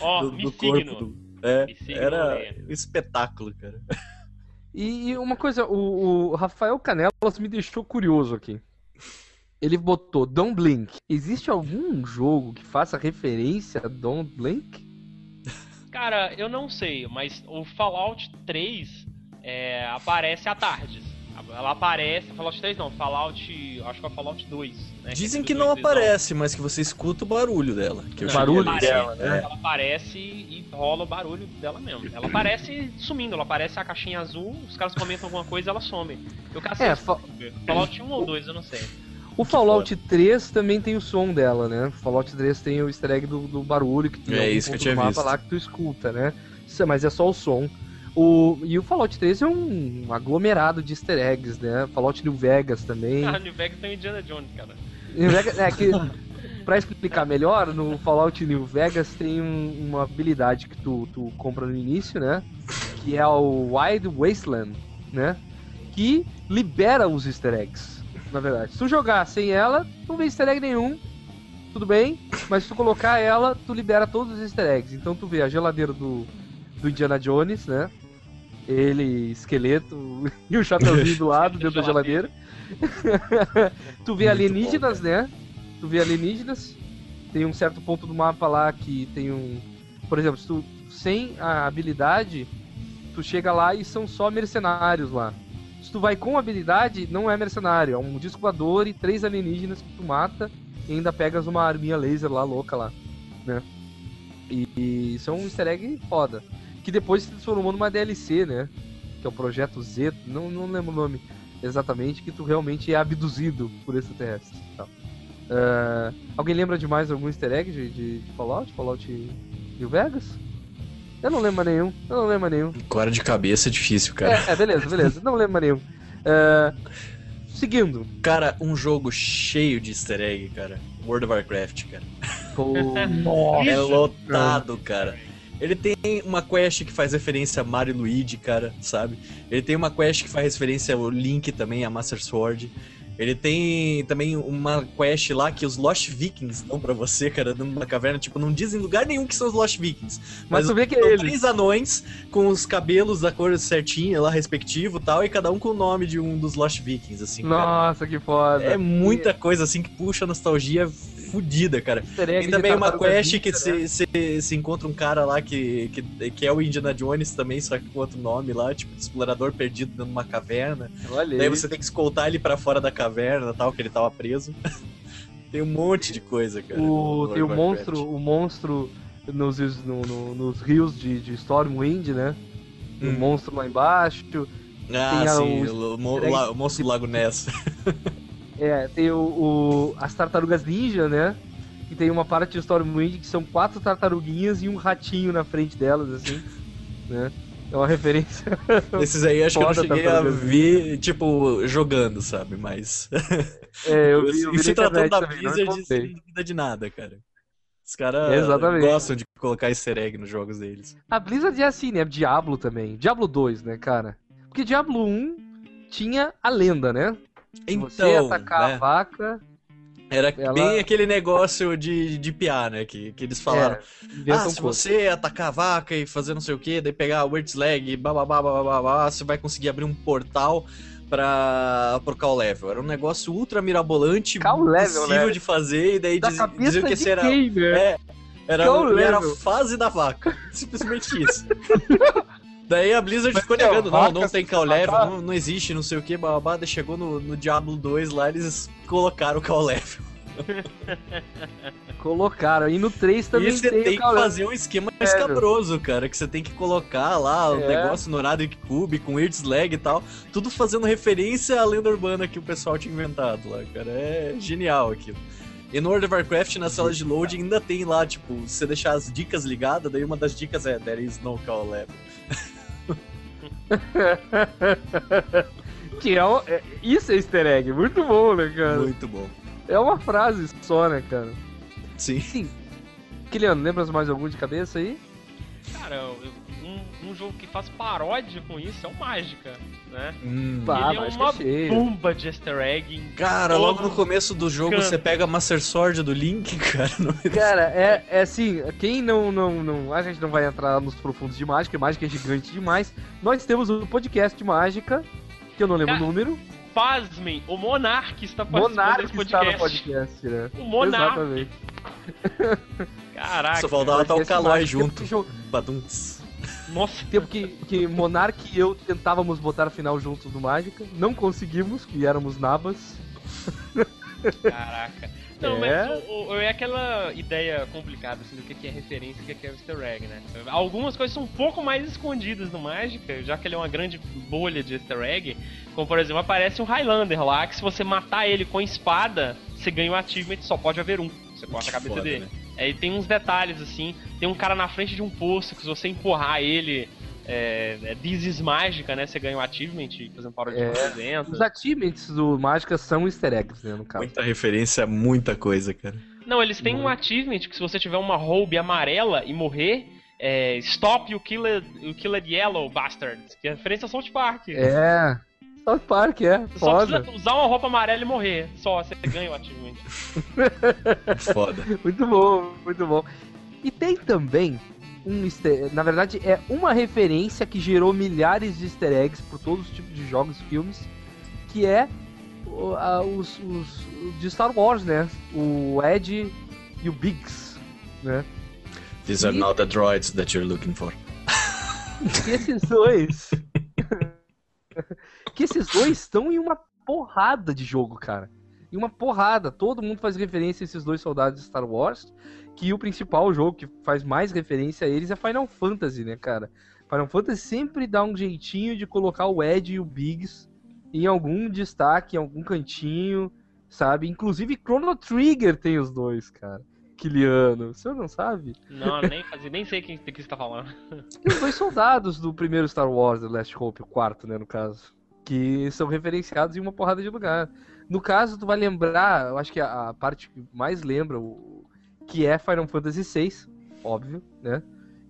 Ó, oh, me signo. Do... É, me signo, era um espetáculo, cara. E, e uma coisa, o, o Rafael Canelas me deixou curioso aqui. Ele botou Don't Blink. Existe algum jogo que faça referência a Don't Blink? Cara, eu não sei, mas o Fallout três é, aparece à tarde. Ela aparece, Fallout três não, Fallout, acho que é o Fallout dois. Né? Dizem que, é que não aparece, não. Mas que você escuta o barulho dela. Que não, o barulho aparece, dela, né? Ela aparece e rola o barulho dela mesmo. Ela aparece sumindo, ela aparece a caixinha azul, os caras comentam alguma coisa e ela some. Eu caço é, fa... Fallout um ou dois, eu não sei. O Fallout três também tem o som dela, né? O Fallout três tem o easter egg do, do barulho que tem é isso que eu tinha visto. Mapa lá que tu escuta, né? Mas é só o som. O, e o Fallout três é um aglomerado de easter eggs, né? Fallout New Vegas também. Ah, New Vegas tem Indiana Jones, cara. New Vegas, é que, pra explicar melhor, no Fallout New Vegas tem um, uma habilidade que tu, tu compra no início, né? Que é o Wide Wasteland, né? Que libera os easter eggs, na verdade. Se tu jogar sem ela, não vê easter egg nenhum. Tudo bem, mas se tu colocar ela, tu libera todos os easter eggs. Então tu vê a geladeira do... do Indiana Jones, né? Ele, esqueleto e o chapeuzinho do lado, dentro da geladeira. Tu vê alienígenas, né? Tu vê alienígenas. Tem um certo ponto do mapa lá que tem um... Por exemplo, se tu sem a habilidade, tu chega lá e são só mercenários lá. Se tu vai com habilidade, não é mercenário. É um disco voador e três alienígenas que tu mata e ainda pegas uma arminha laser lá, louca lá, né? E, e isso é um easter egg foda. Que depois se transformou numa D L C, né? Que é o Projeto Z, não, não lembro o nome exatamente, que tu realmente é abduzido por extraterrestres. Tá. Uh, alguém lembra de mais algum easter egg de, de, de Fallout? Fallout New Vegas? Eu não lembro nenhum, eu não lembro nenhum. Agora de cabeça é difícil, cara. É, é beleza, beleza, não lembro nenhum. Uh, seguindo. Cara, um jogo cheio de easter egg, cara. World of Warcraft, cara. Pô, é lotado, cara. Ele tem uma quest que faz referência a Mario e Luigi, cara, sabe? Ele tem uma quest que faz referência ao Link também, a Master Sword. Ele tem também uma quest lá que os Lost Vikings dão pra você, cara, dentro de uma caverna. Tipo, não dizem em lugar nenhum que são os Lost Vikings. Mas, mas tu vê que é eles. Três anões com os cabelos da cor certinha lá, respectivo e tal, e cada um com o nome de um dos Lost Vikings, assim, cara. Nossa, que foda. É muita coisa, assim, que puxa a nostalgia fodida, cara. Tem também uma quest que se encontra um cara lá que, que, que é o Indiana Jones também, só que com outro nome lá, tipo, explorador perdido dentro de uma caverna. Olha daí você tem que escoltar ele pra fora da caverna. Caverna, tal, que ele tava preso. Tem um monte de coisa, cara. O, tem o monstro, o monstro nos, no, no, nos rios de, de Stormwind, né? O hum. um monstro lá embaixo. Ah, tem sim, a, o, o, mo, o, la, o monstro do Lago Ness. É, tem o, o, as tartarugas ninja, né? E tem uma parte de Stormwind que são quatro tartaruguinhas e um ratinho na frente delas, assim, né? É uma referência. Esses aí acho Foda que eu não cheguei a ver, tipo, jogando, sabe? Mas... É, eu vi, eu vi e se tratando da Blizzard, não duvida de nada, cara. Os caras gostam de colocar easter egg nos jogos deles. A Blizzard é assim, né? Diablo também. Diablo dois, né, cara? Porque Diablo um tinha a lenda, né? Então, você atacar né? a vaca... Era ela... bem aquele negócio de, de piar, né? Que, que eles falaram. É, ah, se coisa. você atacar a vaca e fazer não sei o que, daí pegar o Wordslag e bababá, bababá, você vai conseguir abrir um portal pra pro Call Level. Era um negócio ultra mirabolante, Call impossível level, né? de fazer, e daí da diz, diziam que esse era. Quem, né? é, era, era a fase da vaca. Simplesmente isso. Daí a Blizzard Mas ficou negando, não, não tem Call Level, não, não existe, não sei o que, bababá, daí chegou no, no Diablo dois lá, eles colocaram o Call Level. Colocaram, e no três também e tem, tem o Call Level. E você tem que fazer um esquema é, escabroso, cara, que você tem que colocar lá o é. um negócio no Radic Cube, com Wordslag e tal, tudo fazendo referência à lenda urbana que o pessoal tinha inventado lá, cara, é genial aquilo. E no World of Warcraft, na sala de loading, ainda tem lá, tipo, você deixar as dicas ligadas, daí uma das dicas é, there is no Call Level. Que é, um, é isso é easter egg, muito bom, né, cara? Muito bom. É uma frase só, né, cara? Sim. Sim. Kiliano, lembra mais algum de cabeça aí? Cara, um, um jogo que faz paródia com isso é o Mágica, né? Hum, pá, ele é uma bomba de easter egg. Em cara, todo... logo no começo do jogo Can... você pega a Master Sword do Link, cara. Não... Cara, é, é assim, quem não, não, não... A gente não vai entrar nos profundos de Mágica, Mágica é gigante demais. Nós temos um podcast de Mágica, que eu não lembro cara... o número... Pasmem, o Monark está participando Monark desse podcast. Está no podcast, né? O Monark. Exatamente. Caraca. Só faltava estar o Calói junto. Jogo... Badunts. Nossa. Tempo que, que Monark e eu tentávamos botar a final juntos do Mágica. Não conseguimos, que éramos nabas. Caraca. Não, é. mas o, o, é aquela ideia complicada, assim, do que é referência e o que é easter egg, né? Algumas coisas são um pouco mais escondidas no Mágica, já que ele é uma grande bolha de easter egg, como, por exemplo, aparece um Highlander lá, que se você matar ele com espada, você ganha um achievement, só pode haver um. Você corta a cabeça foda, dele. Né? Aí tem uns detalhes, assim, tem um cara na frente de um poço, que se você empurrar ele... É, é Dizes Mágica, né? Você ganha um achievement, por exemplo, para o é, trezentos. Os achievements do Mágica são easter eggs, né, no caso. Muita referência, muita coisa, cara. Não, eles têm hum. um achievement que se você tiver uma robe amarela e morrer, é Stop you Killed, you killed Yellow Bastards, que é referência a South Park. É, South Park, é. Você foda. Só precisa usar uma roupa amarela e morrer, só você ganha o achievement. Foda. Muito bom, muito bom. E tem também... Um easter... Na verdade, é uma referência que gerou milhares de easter eggs por todos os tipos de jogos e filmes, que é uh, os, os de Star Wars, né? O Ed e o Biggs, né? These e... are not the droids that you're looking for. Que esses dois... que esses dois estão em uma porrada de jogo, cara. Em uma porrada. Todo mundo faz referência a esses dois soldados de Star Wars... Que o principal jogo que faz mais referência a eles é Final Fantasy, né, cara? Final Fantasy sempre dá um jeitinho de colocar o Ed e o Biggs em algum destaque, em algum cantinho, sabe? Inclusive Chrono Trigger tem os dois, cara. Kiliano, o senhor não sabe? Não, nem, nem sei quem que você tá falando. Tem os dois soldados do primeiro Star Wars, The Last Hope, o quarto, né, no caso. Que são referenciados em uma porrada de lugar. No caso, tu vai lembrar, eu acho que a, a parte que mais lembra o... que é Final Fantasy seis, óbvio, né?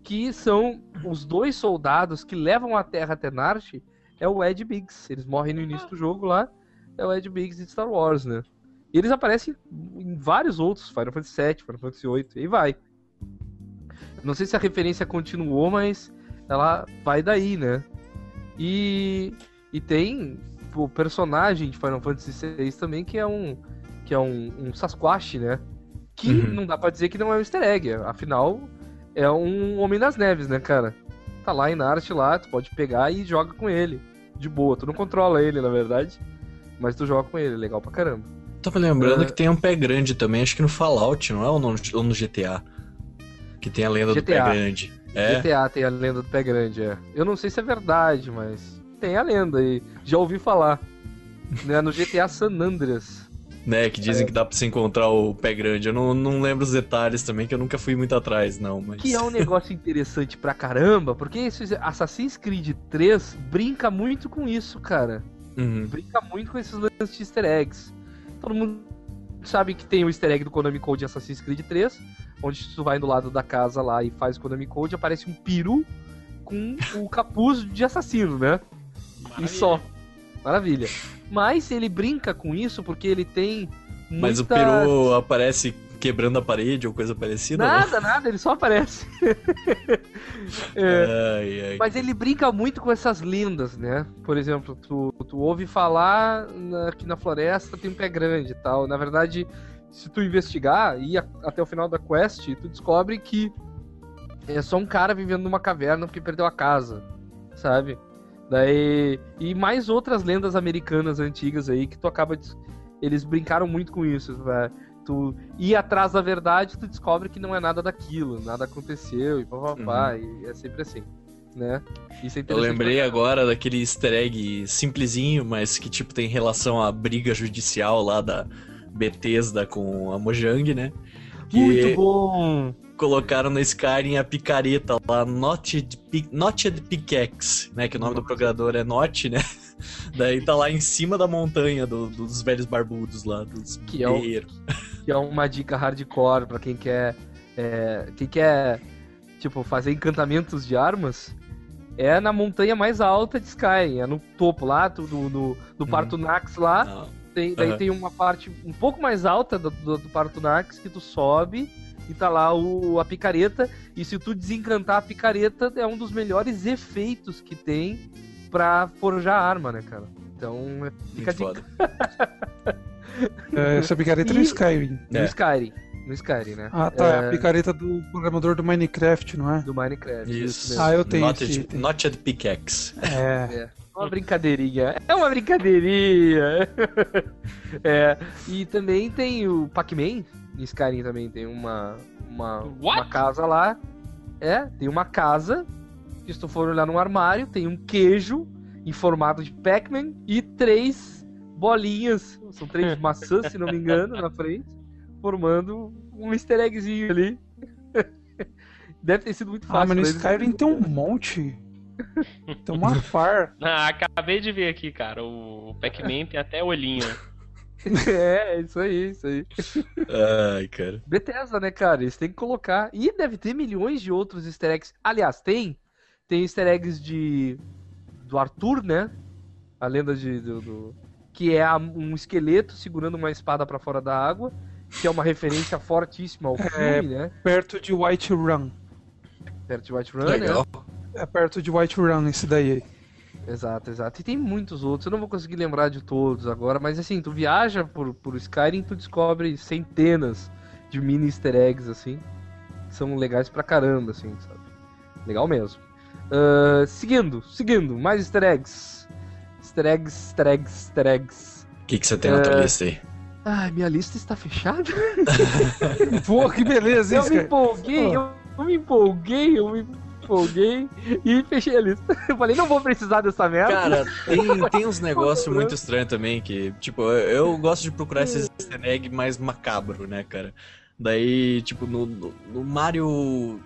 Que são os dois soldados que levam a Terra até Narche, é o Ed Biggs. Eles morrem no início do jogo lá, é o Ed Biggs de Star Wars, né? E eles aparecem em vários outros, Final Fantasy sete, Final Fantasy oito, e vai. Não sei se a referência continuou, mas ela vai daí, né? E, e tem o personagem de Final Fantasy seis também, que é um, que é um, um Sasquatch, né? Que uhum. não dá pra dizer que não é um easter egg, afinal, é um Homem das Neves, né, cara? Tá lá em Narche, lá, tu pode pegar e joga com ele, de boa. Tu não controla ele, na verdade, mas tu joga com ele, legal pra caramba. Tava lembrando é... que tem um pé grande também, acho que no Fallout, não é? Ou no, ou no G T A? Que tem a lenda G T A. Do pé grande. É? G T A tem a lenda do pé grande, é. Eu não sei se é verdade, mas tem a lenda e já ouvi falar. Né? No G T A San Andreas. Né, que dizem é. que dá pra se encontrar o pé grande. Eu não, não lembro os detalhes também, que eu nunca fui muito atrás, não. Mas... Que é um negócio interessante pra caramba, porque esse Assassin's Creed três brinca muito com isso, cara. Uhum. Brinca muito com esses lances de easter eggs. Todo mundo sabe que tem o easter egg do Konami Code de Assassin's Creed três, onde tu vai do lado da casa lá e faz o Konami Code, aparece um peru com o capuz de assassino, né? Maravilha. E só. Maravilha. Mas ele brinca com isso porque ele tem muita... Mas o peru aparece quebrando a parede ou coisa parecida? Nada, né? Nada, ele só aparece. é. ai, ai, Mas ele brinca muito com essas lendas, né? Por exemplo, tu, tu ouve falar na, que na floresta tem um pé grande e tal. Na verdade, se tu investigar e ir a, até o final da quest, tu descobre que é só um cara vivendo numa caverna porque perdeu a casa, sabe? Daí, e mais outras lendas americanas antigas aí que tu acaba de, eles brincaram muito com isso, véio. Tu ir atrás da verdade, tu descobre que não é nada daquilo, nada aconteceu e papapá, uhum. e é sempre assim, né? Isso é interessante. Eu lembrei agora daquele easter egg simplesinho, mas que tipo tem relação à briga judicial lá da Bethesda com a Mojang, né? Muito que... bom! Colocaram no Skyrim a picareta lá, Notched, Pic- Notched Pickaxe, né? Que o nome do procurador é Notch, né? Daí tá lá em cima da montanha do, do, dos velhos barbudos lá, dos que guerreiros. É o, que é uma dica hardcore pra quem quer... É, quem quer tipo, fazer encantamentos de armas, é na montanha mais alta de Skyrim, é no topo lá, do, do, do Partunax lá. Uhum. Tem, daí uhum. tem uma parte um pouco mais alta do, do, do Partunax que tu sobe e tá lá o, a picareta. E se tu desencantar a picareta, é um dos melhores efeitos que tem pra forjar arma, né, cara? Então, fica de... é, essa picareta e... no Skyrim. No é. Skyrim. No Skyrim, né? Ah, tá. É... a picareta do programador do Minecraft, não é? Do Minecraft. Isso, isso mesmo. Ah, eu tenho aqui. Notched Pickaxe. É. é. Uma brincadeirinha. É uma brincadeirinha. é. E também tem o Pac-Man. Em Skyrim também tem uma, uma, uma casa lá. É, tem uma casa. Que se tu for olhar num armário, tem um queijo em formato de Pac-Man e três bolinhas. São três maçãs, se não me engano, na frente. Formando um easter eggzinho ali. Deve ter sido muito fácil. Ah, mas no Skyrim tem um monte... Então, uma far. Ah, acabei de ver aqui, cara. O Pac-Man tem até olhinho. É, isso aí, isso aí. Ai, cara. Bethesda, né, cara? Eles têm que colocar. E deve ter milhões de outros easter eggs. Aliás, tem. Tem easter eggs de. Do Arthur, né? A lenda de. Do, do... Que é um esqueleto segurando uma espada pra fora da água. Que é uma referência fortíssima ao filme, é, né? Perto de Whiterun. Perto de Whiterun, legal. Né? É perto de Whiterun esse daí aí. Exato, exato. E tem muitos outros, eu não vou conseguir lembrar de todos agora, mas assim, tu viaja por, por Skyrim, tu descobre centenas de mini easter eggs, assim, que são legais pra caramba, assim, sabe? Legal mesmo. Uh, seguindo, seguindo, mais easter eggs. Easter eggs, easter eggs, easter eggs. O que, que você tem uh... na tua lista aí? Ah, minha lista está fechada? Pô, que beleza, hein? Eu me empolguei, oh. eu, eu me empolguei, eu me empolguei. Alguém e fechei a lista. Eu falei, não vou precisar dessa merda. Cara, tem, tem uns negócios muito estranhos também que, tipo, eu, eu gosto de procurar esses easter egg mais macabro, né, cara? Daí, tipo, no, no, no Mario...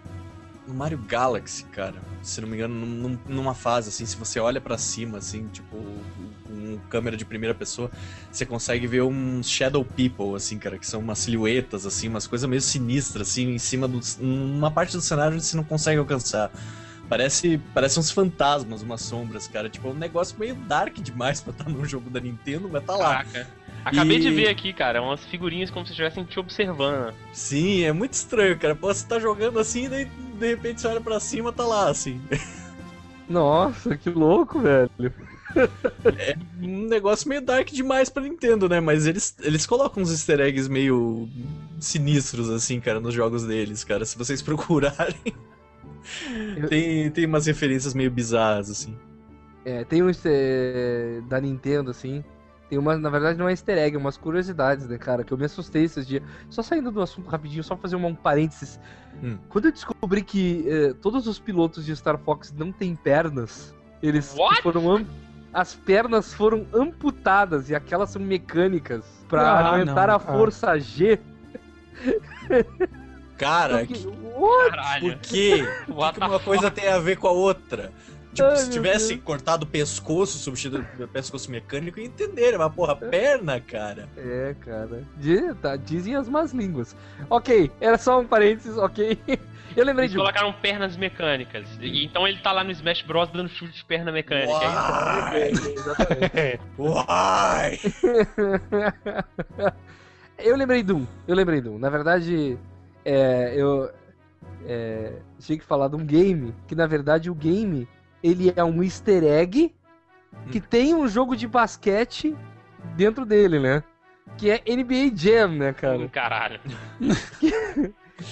No Mario Galaxy, cara, se não me engano, num, numa fase, assim, se você olha pra cima, assim, tipo, com câmera de primeira pessoa, você consegue ver um Shadow People, assim, cara, que são umas silhuetas, assim, umas coisas meio sinistras, assim, em cima de uma parte do cenário que você não consegue alcançar. Parece, parece uns fantasmas, umas sombras, cara, tipo, é um negócio meio dark demais pra estar num jogo da Nintendo, mas tá lá. Caraca. Acabei e... de ver aqui, cara, umas figurinhas como se estivessem te observando. Sim, é muito estranho, cara. Você tá jogando assim e daí, de repente você olha pra cima e tá lá, assim. Nossa, que louco, velho. É um negócio meio dark demais pra Nintendo, né? Mas eles, eles colocam uns easter eggs meio sinistros, assim, cara, nos jogos deles, cara. Se vocês procurarem, Eu... tem, tem umas referências meio bizarras, assim. É, tem um é, da Nintendo, assim... Tem uma, na verdade não é easter egg, é umas curiosidades, né, cara, que eu me assustei esses dias. Só saindo do assunto rapidinho, só fazer um parênteses. Hum. Quando eu descobri que eh, todos os pilotos de Star Fox não têm pernas, eles What? foram... Am- as pernas foram amputadas e aquelas são mecânicas pra ah, aumentar não, a cara. força G. Cara, porque, que... Por quê? O que uma coisa tem a ver com a outra? Tipo, Ai, se tivesse cortado o pescoço, substituído o pescoço mecânico, ia entender, mas porra, perna, cara. É, cara. Dizem, tá, dizem as más línguas. Ok, era só um parênteses, ok. Eu lembrei Eles de... colocaram pernas mecânicas. E, então ele tá lá no Smash Bros dando chute de perna mecânica. Uai! Exatamente. Uai! Eu lembrei de um. Eu lembrei de um. Na verdade, é, eu... É, tinha que falar de um game, que na verdade o game... Ele é um easter egg que hum. tem um jogo de basquete dentro dele, né? Que é N B A Jam, né, cara? Hum, caralho.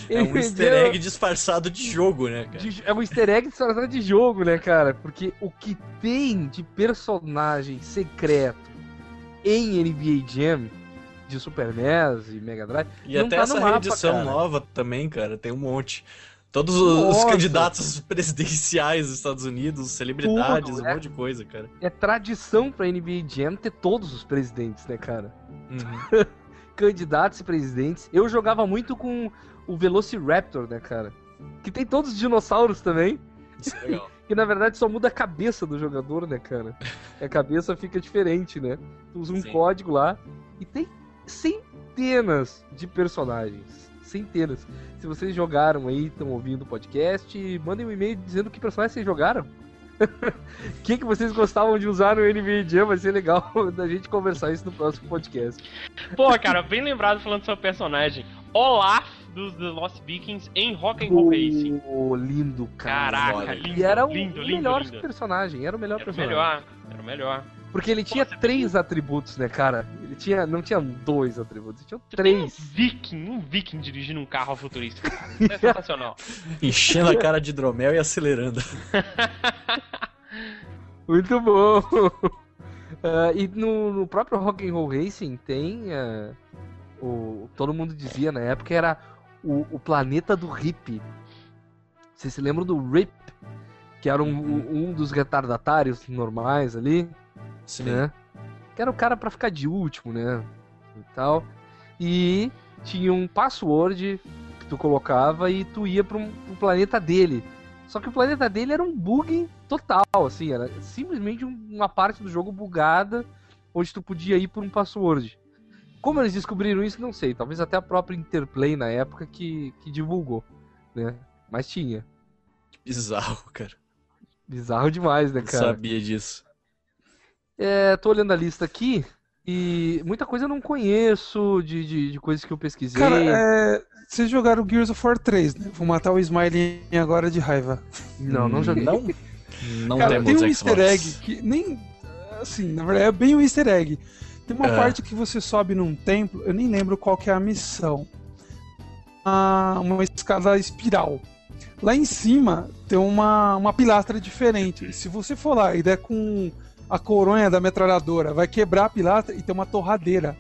É um easter egg disfarçado de jogo, né, cara? De, é um easter egg disfarçado de jogo, né, cara? Porque o que tem de personagem secreto em N B A Jam, de Super N E S e Mega Drive... E não até tá essa no reedição mapa, nova também, cara, tem um monte... Todos os Nossa. candidatos presidenciais dos Estados Unidos, celebridades, Tudo, né? um monte de coisa, cara. É tradição pra N B A Jam ter todos os presidentes, né, cara? Uhum. Candidatos e presidentes. Eu jogava muito com o Velociraptor, né, cara? Que tem todos os dinossauros também. Isso é legal. Que, na verdade, só muda a cabeça do jogador, né, cara? A cabeça fica diferente, né? Tu usa um Sim. código lá. E tem centenas de personagens. centenas. Se vocês jogaram aí, estão ouvindo o podcast, mandem um e-mail dizendo que personagem vocês jogaram. O que, que vocês gostavam de usar no N B A Jam? Vai ser legal da gente conversar isso no próximo podcast. Pô, cara, bem lembrado falando do seu personagem. Olaf dos The Lost Vikings em Rock'n'Roll Racing. Oh, lindo, cara. Caraca, lindo, e era lindo, o lindo, melhor lindo. personagem, era o melhor era personagem. Melhor, era o melhor. Porque ele tinha Nossa, três atributos, né, cara? Ele tinha, não tinha dois atributos, ele tinha três. Um viking, um viking dirigindo um carro futurista, cara. Isso é sensacional. Enchendo a cara de hidromel e acelerando. Muito bom. Uh, e no, no próprio Rock'n'Roll Racing tem... Uh, o, todo mundo dizia na época era o, o planeta do Rip. Vocês se lembram do Rip? Que era um, um, um dos retardatários normais ali. Sim. Né? Que era o cara pra ficar de último, né? E tal. E tinha um password que tu colocava e tu ia pro, pro planeta dele. Só que o planeta dele era um bug total, assim. Era simplesmente uma parte do jogo bugada onde tu podia ir por um password. Como eles descobriram isso, não sei. Talvez até a própria Interplay na época que, que divulgou, né? Mas tinha. Bizarro, cara. Bizarro demais, né, cara? Eu sabia disso. É, tô olhando a lista aqui e muita coisa eu não conheço de, de, de coisas que eu pesquisei. Cara, é, vocês jogaram Gears of War três, né? Vou matar o Smiley agora de raiva. Não, não joguei. Não, não cara, temos tem um Xbox. Easter egg que nem... Assim, na verdade é bem um easter egg. Tem uma é. parte que você sobe num templo, eu nem lembro qual que é a missão. Ah, uma escada espiral. Lá em cima tem uma, uma pilastra diferente. E se você for lá e der com... a coronha da metralhadora vai quebrar a pilastra e tem uma torradeira.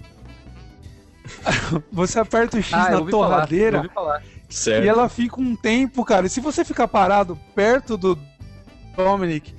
Você aperta o X ah, na torradeira falar, falar. e ela fica um tempo, cara. E se você ficar parado perto do Dominic,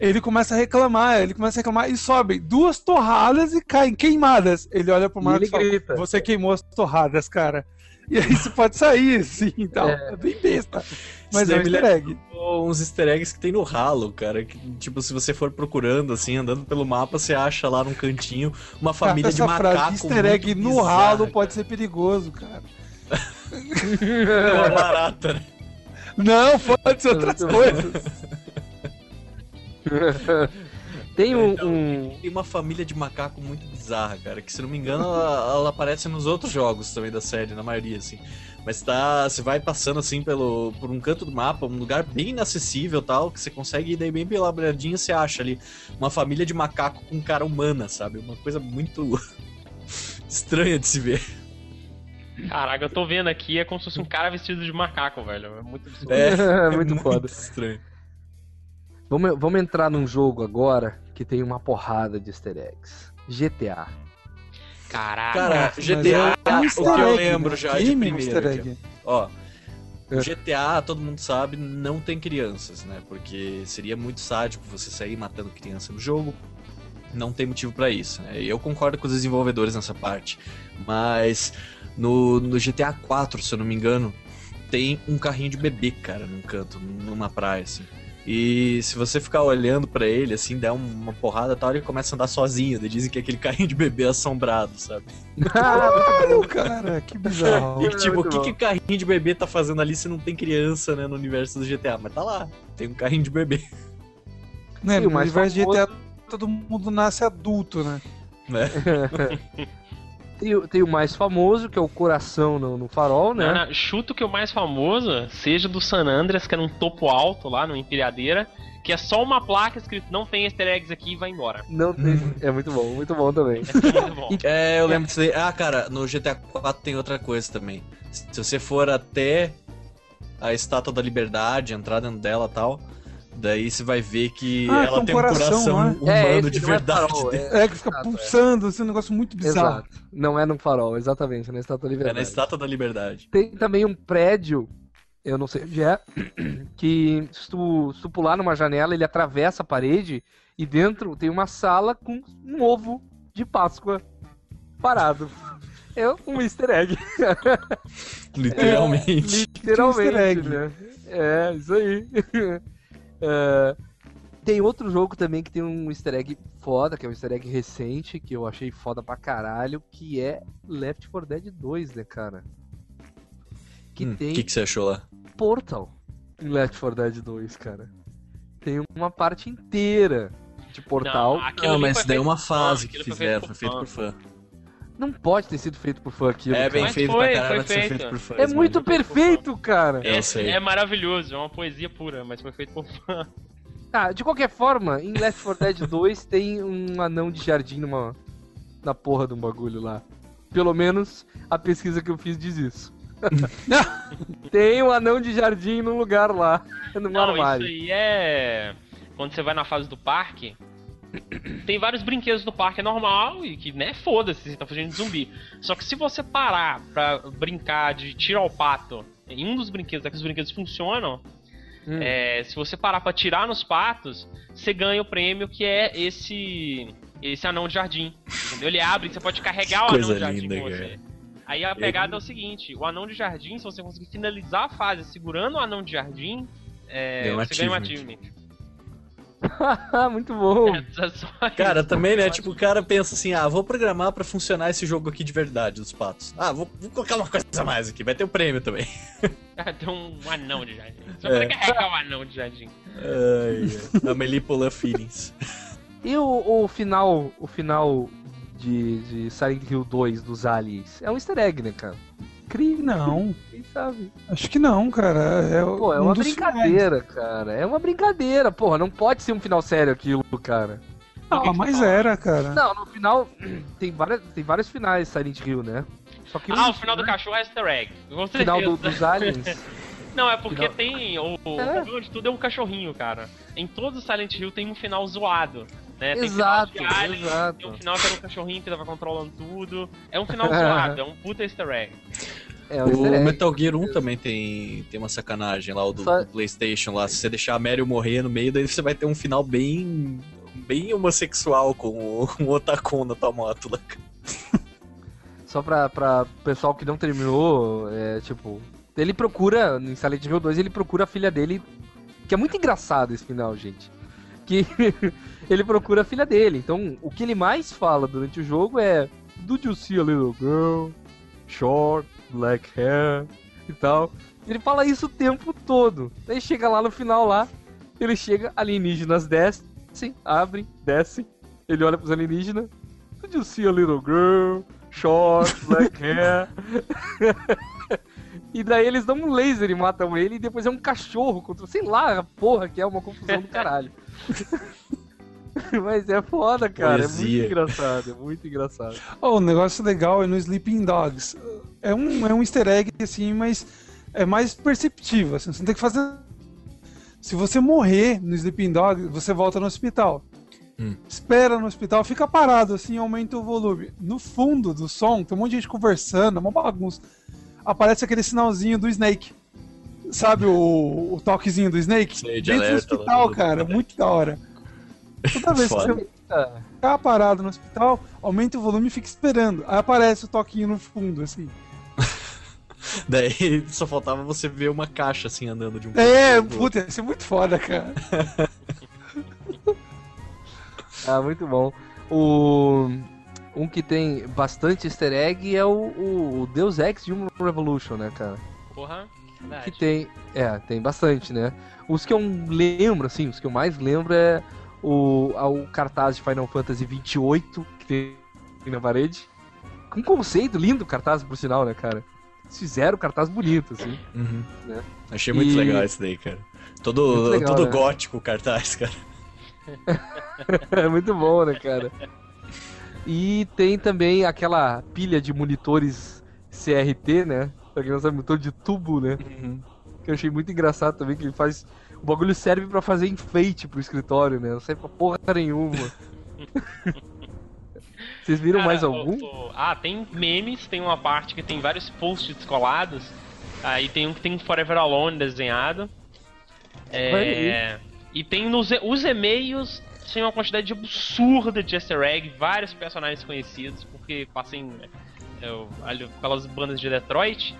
ele começa a reclamar, ele começa a reclamar e sobe duas torradas e caem queimadas. Ele olha pro Marcos e fala, grita. Você queimou as torradas, cara. E aí você pode sair, assim, e tal. É, é bem besta. Mas é um easter egg. Uns easter eggs que tem no ralo, cara. Que, tipo, se você for procurando, assim, andando pelo mapa, você acha lá num cantinho uma família cara, de macaco frase, easter egg no bizarro, ralo cara. Pode ser perigoso, cara. É uma barata, né? Não, pode ser outras coisas. Tem um, um... Tem uma família de macaco muito bizarra, cara, que se não me engano ela, ela aparece nos outros jogos também da série, na maioria, assim. Mas tá, você vai passando, assim, pelo, por um canto do mapa, um lugar bem inacessível tal, que você consegue ir daí bem pela beiradinha e você acha ali uma família de macaco com cara humana, sabe? Uma coisa muito estranha de se ver. Caraca, eu tô vendo aqui, é como se fosse um cara vestido de macaco, velho. É muito absurdo. É, é muito, muito foda. Estranho. Vamos, vamos entrar num jogo agora que tem uma porrada de easter eggs. G T A. Caraca, cara, G T A é um easter egg, o que eu lembro, né? Já de primeiro. Ó, G T A, todo mundo sabe, não tem crianças, né? Porque seria muito sádico você sair matando criança no jogo. Não tem motivo pra isso, né? Eu concordo com os desenvolvedores nessa parte. Mas no, no G T A quatro, se eu não me engano, tem um carrinho de bebê, cara, num canto, numa praia, assim. E se você ficar olhando pra ele, assim, der uma porrada e tal, ele começa a andar sozinho. Eles dizem que é aquele carrinho de bebê assombrado, sabe? Caralho, cara, que bizarro. E tipo, é o que, que o carrinho de bebê tá fazendo ali se não tem criança, né, no universo do G T A? Mas tá lá, tem um carrinho de bebê. Né, no universo do G T A, todo mundo nasce adulto, né? né? Tem, tem o mais famoso, que é o coração no, no farol, né? Não, não, chuto que o mais famoso seja do San Andreas, que era um topo alto lá no Empilhadeira, que é só uma placa escrito não tem easter eggs aqui e vai embora. Não tem. É muito bom, muito bom também. É, muito bom. É, eu lembro disso aí. Ah, cara, no G T A quatro tem outra coisa também. Se você for até a Estátua da Liberdade, entrar dentro dela e tal... Daí você vai ver que ah, ela tem um coração, coração humano é, de verdade. É, farol, é, é que fica Exato, pulsando, é. Assim, um negócio muito bizarro. Exato. Não é no farol, exatamente, é na Estátua da Liberdade. É na Estátua da Liberdade. Tem também um prédio, eu não sei onde é, que se tu, se tu pular numa janela, ele atravessa a parede e dentro tem uma sala com um ovo de Páscoa parado. É um easter egg. Literalmente. É, literalmente, um easter egg. Né? É, isso aí. Uh, tem outro jogo também que tem um easter egg foda, que é um easter egg recente, que eu achei foda pra caralho, que é Left four Dead dois, né, cara? que hum, tem... O que, que você achou lá? Portal em Left four Dead two, cara. Tem uma parte inteira de Portal. Não, não mas daí é uma fase que fizeram, foi feito por fã. Não pode ter sido feito por fã aquilo. É bem feito pra caralho, foi feito por fã. É muito perfeito, cara. É maravilhoso, é uma poesia pura, mas foi feito por fã. Tá, de qualquer forma, em Left four Dead two tem um anão de jardim numa, na porra de um bagulho lá. Pelo menos a pesquisa que eu fiz diz isso. Tem um anão de jardim num lugar lá, num Não, armário. Isso aí é... Quando você vai na fase do parque, tem vários brinquedos no parque, é normal, e que, né, foda-se, você tá fugindo de zumbi. Só que se você parar pra brincar de tiro ao pato em um dos brinquedos, é que os brinquedos funcionam, hum. é, se você parar pra tirar nos patos, você ganha o prêmio que é esse esse anão de jardim, entendeu? Ele abre e você pode carregar o anão de jardim com você. Aí a pegada é o seguinte, o anão de jardim, se você conseguir finalizar a fase segurando o anão de jardim, é, é um você ganha um achievement. Muito bom. É, cara, também, né, tipo, o cara pensa assim, ah, vou programar pra funcionar esse jogo aqui de verdade, dos patos. Ah, vou, vou colocar uma coisa a mais aqui, vai ter um prêmio também. Tem um anão de jardim. Só pra é. carregar o anão de jardim. Ai, a Melipola Feelings. E o, o final, o final... De, de Silent Hill two dos aliens. É um easter egg, né, cara? Incrível. Não. Quem sabe? Acho que não, cara. É, Pô, é um uma brincadeira, finais. cara. É uma brincadeira, porra. Não pode ser um final sério aquilo, cara. Ah, mas tá era, cara. Não, no final tem, várias, tem vários finais Silent Hill, né? Só que ah, um... o final do cachorro é easter egg. O final do, dos aliens. Não, é porque final... tem... O, é. o de tudo é um cachorrinho, cara. Em todos os Silent Hill tem um final zoado. Né? Tem exato, final de Alien, exato. Tem um final que era um cachorrinho que tava controlando tudo. É um final zoado, é um puta easter egg. É, o easter egg. O Metal Gear one também tem, tem uma sacanagem lá, o do, Só... do PlayStation lá. Se você deixar a Mario morrer no meio, daí você vai ter um final bem bem homossexual com o, com o Otacon na tua moto lá. Só pra, pra pessoal que não terminou, é tipo... Ele procura, em Silent Hill two, ele procura a filha dele, que é muito engraçado esse final, gente. Que ele procura a filha dele. Então, o que ele mais fala durante o jogo é do you see a little girl, short, black hair e tal. Ele fala isso o tempo todo. Aí chega lá no final lá, ele chega, alienígenas descem, abrem, descem. Ele olha pros alienígenas, do you see a little girl, short, black hair. E daí eles dão um laser e matam ele, e depois é um cachorro contra... Sei lá, a porra que é uma confusão do caralho. Mas é foda, cara. Poesia. É muito engraçado, é muito engraçado. Oh, um negócio legal é no Sleeping Dogs. É um, é um easter egg, assim, mas é mais perceptível. Assim, você não tem que fazer... Se você morrer no Sleeping Dogs, você volta no hospital. Hum. Espera no hospital, fica parado, assim, aumenta o volume. No fundo do som, tem um monte de gente conversando, é uma bagunça. Aparece aquele sinalzinho do Snake. Sabe o, o toquezinho do Snake? Sei, de dentro alerta, do hospital, do cara. Do muito da hora. Toda vez Foda. que você ficar parado no hospital, aumenta o volume e fica esperando. Aí aparece o toquinho no fundo, assim. Daí só faltava você ver uma caixa, assim, andando de um... É, puta, isso é muito foda, cara. Ah, muito bom. O... Um que tem bastante easter egg é o, o Deus Ex Human Revolution, né, cara? Porra, verdade. Que tem, é, tem bastante, né? Os que eu lembro, assim, os que eu mais lembro é o, o cartaz de Final Fantasy twenty-eight que tem na parede. Com um conceito lindo o cartaz, por sinal, né, cara? Eles fizeram cartaz bonito, assim. Uhum. Né? Achei muito e... legal esse daí, cara. Todo, legal, todo né? gótico o cartaz, cara. É muito bom, né, cara? E tem também aquela pilha de monitores C R T, né? Aquele monitor de tubo, né? Uhum. Que eu achei muito engraçado também, que ele faz... O bagulho serve pra fazer enfeite pro escritório, né? Não serve pra porra nenhuma. Vocês viram Cara, mais algum? O, o... Ah, tem memes, tem uma parte que tem vários posts colados. Aí ah, tem um que tem um Forever Alone desenhado. É... E tem nos, os e-mails... Tem uma quantidade absurda de easter egg, vários personagens conhecidos, porque passei em, eu, ali, pelas bandas de Detroit.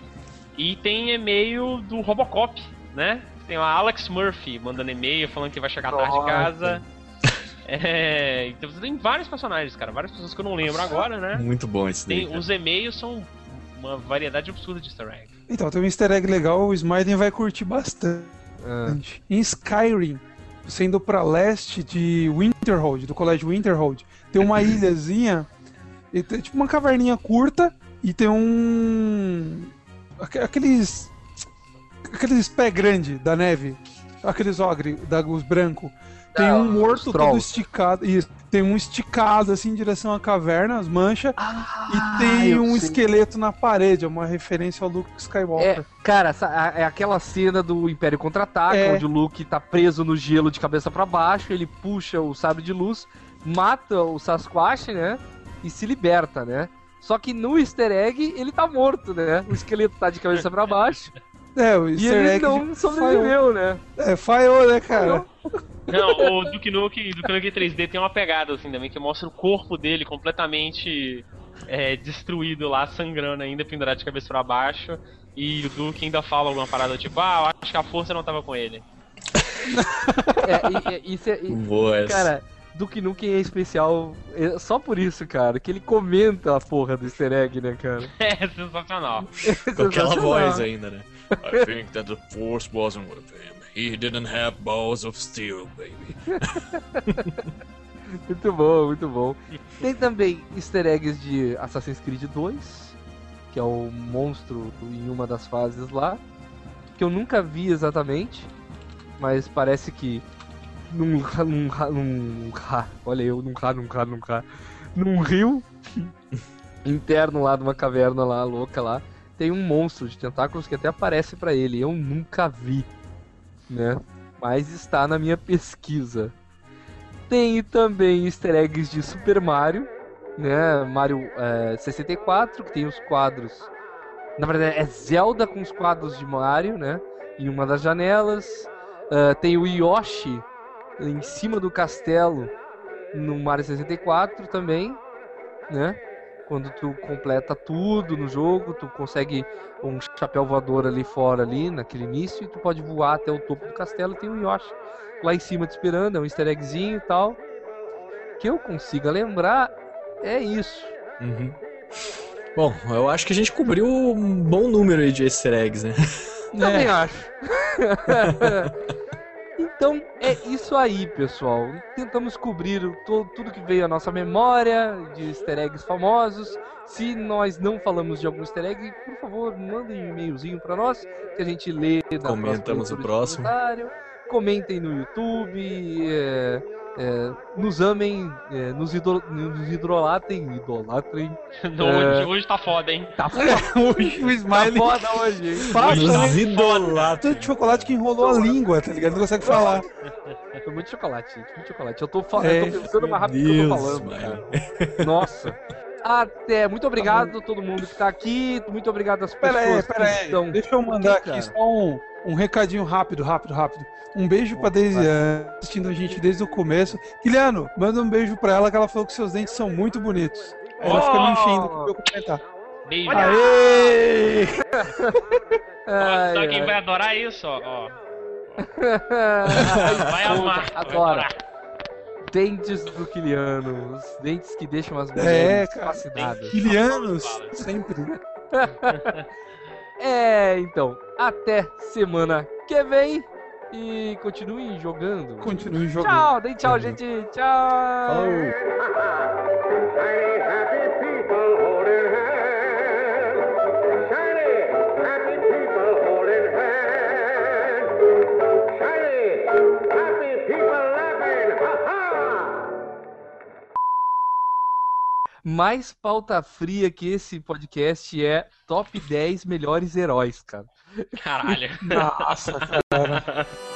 E tem e-mail do Robocop, né? Tem lá Alex Murphy mandando e-mail, falando que vai chegar Nossa. tarde em casa. É, então tem vários personagens, cara, várias pessoas que eu não lembro Nossa, agora, né? Muito bom esse daí. Tem, os e-mails são uma variedade absurda de easter egg. Então, tem um easter egg legal, o Smiling vai curtir bastante. É. Em Skyrim, você indo pra leste de Winterhold, do colégio Winterhold, tem uma ilhazinha, tipo uma caverninha curta, e tem um... aqueles... aqueles pé grande da neve, aqueles ogre, da os branco. Tem um morto todo esticado, isso. Tem um esticado assim em direção à caverna, as manchas, ah, e tem um sei. esqueleto na parede, é uma referência ao Luke Skywalker. É, cara, essa, é aquela cena do Império Contra-Ataca, é. onde o Luke tá preso no gelo de cabeça pra baixo, ele puxa o sabre de luz, mata o Sasquatch, né, e se liberta, né. Só que no easter egg ele tá morto, né, o esqueleto tá de cabeça pra baixo. É, o easter egg. E ele não sobreviveu, né? É, falhou, né, cara? Não, o Duke Nukem, Duke Nukem três D tem uma pegada assim também, que mostra o corpo dele completamente é, destruído lá, sangrando ainda, pendurado de cabeça pra baixo. E o Duke ainda fala alguma parada tipo, ah, acho que a força não tava com ele. é, e, e, isso é. E, Boa. Cara, Duke Nukem é especial só por isso, cara, que ele comenta a porra do easter egg, né, cara? É, sensacional. Com aquela voz ainda, né? I think that the force wasn't with him. He didn't have balls of steel, baby. Muito bom, muito bom. Tem também easter eggs de Assassin's Creed dois, que é o monstro em uma das fases lá, que eu nunca vi exatamente, mas parece que num num num olha eu num num num num rio interno lá de uma caverna lá louca lá, tem um monstro de tentáculos que até aparece pra ele. Eu nunca vi, né? Mas está na minha pesquisa. Tem também easter eggs de Super Mario, né? Mario é, sessenta e quatro, que tem os quadros... Na verdade, é Zelda com os quadros de Mario, né? Em uma das janelas. Uh, tem o Yoshi em cima do castelo no Mario sessenta e quatro também, né? Quando tu completa tudo no jogo, tu consegue um chapéu voador ali fora, ali naquele início, e tu pode voar até o topo do castelo, tem o Yoshi lá em cima te esperando, é um easter eggzinho e tal. Que eu consiga lembrar, é isso. Uhum. Bom, eu acho que a gente cobriu um bom número aí de easter eggs, né? Também é. acho. Então é isso aí, pessoal. Tentamos cobrir to- tudo que veio à nossa memória de easter eggs famosos. Se nós não falamos de algum easter egg, por favor, mandem um e-mailzinho pra nós, que a gente lê na Comentamos o próximo. Comentem no YouTube, é, é, nos amem, é, nos, idol- nos idolatrem. idolatrem não, é... Hoje tá foda, hein? Tá foda. Hoje o Smiley. Tá foda hoje, hein? Nos idolatrem. Tanto chocolate que enrolou a língua, tá ligado? Não consegue falar. Tô muito chocolate, muito chocolate. Eu tô, fal- é, eu tô pensando mais rápido Deus, que eu tô falando, cara. Nossa. Até, muito obrigado tá a todo mundo que tá aqui. Muito obrigado às pessoas pera aí, pera aí. que estão. Deixa eu mandar aqui, aqui só um, um recadinho rápido, rápido, rápido. Um beijo oh, pra Deisiane, assistindo a gente desde o começo. Guilherme, manda um beijo pra ela, que ela falou que seus dentes são muito bonitos. Ela oh! fica me enchendo pra eu comentar. Beijo. Aê! Ai, só quem ai. vai adorar isso, ó. ó. Vai amar. Adora. Vai adorar. Dentes do Quiliano, os dentes que deixam as mulheres é, fascinadas. Quilianos, sempre. É, então, até semana que vem e continuem jogando. Continuem jogando. Tchau, deem tchau, gente. Tchau. Falou. Mais pauta fria que esse podcast é top dez melhores heróis, cara. Caralho. Nossa, cara.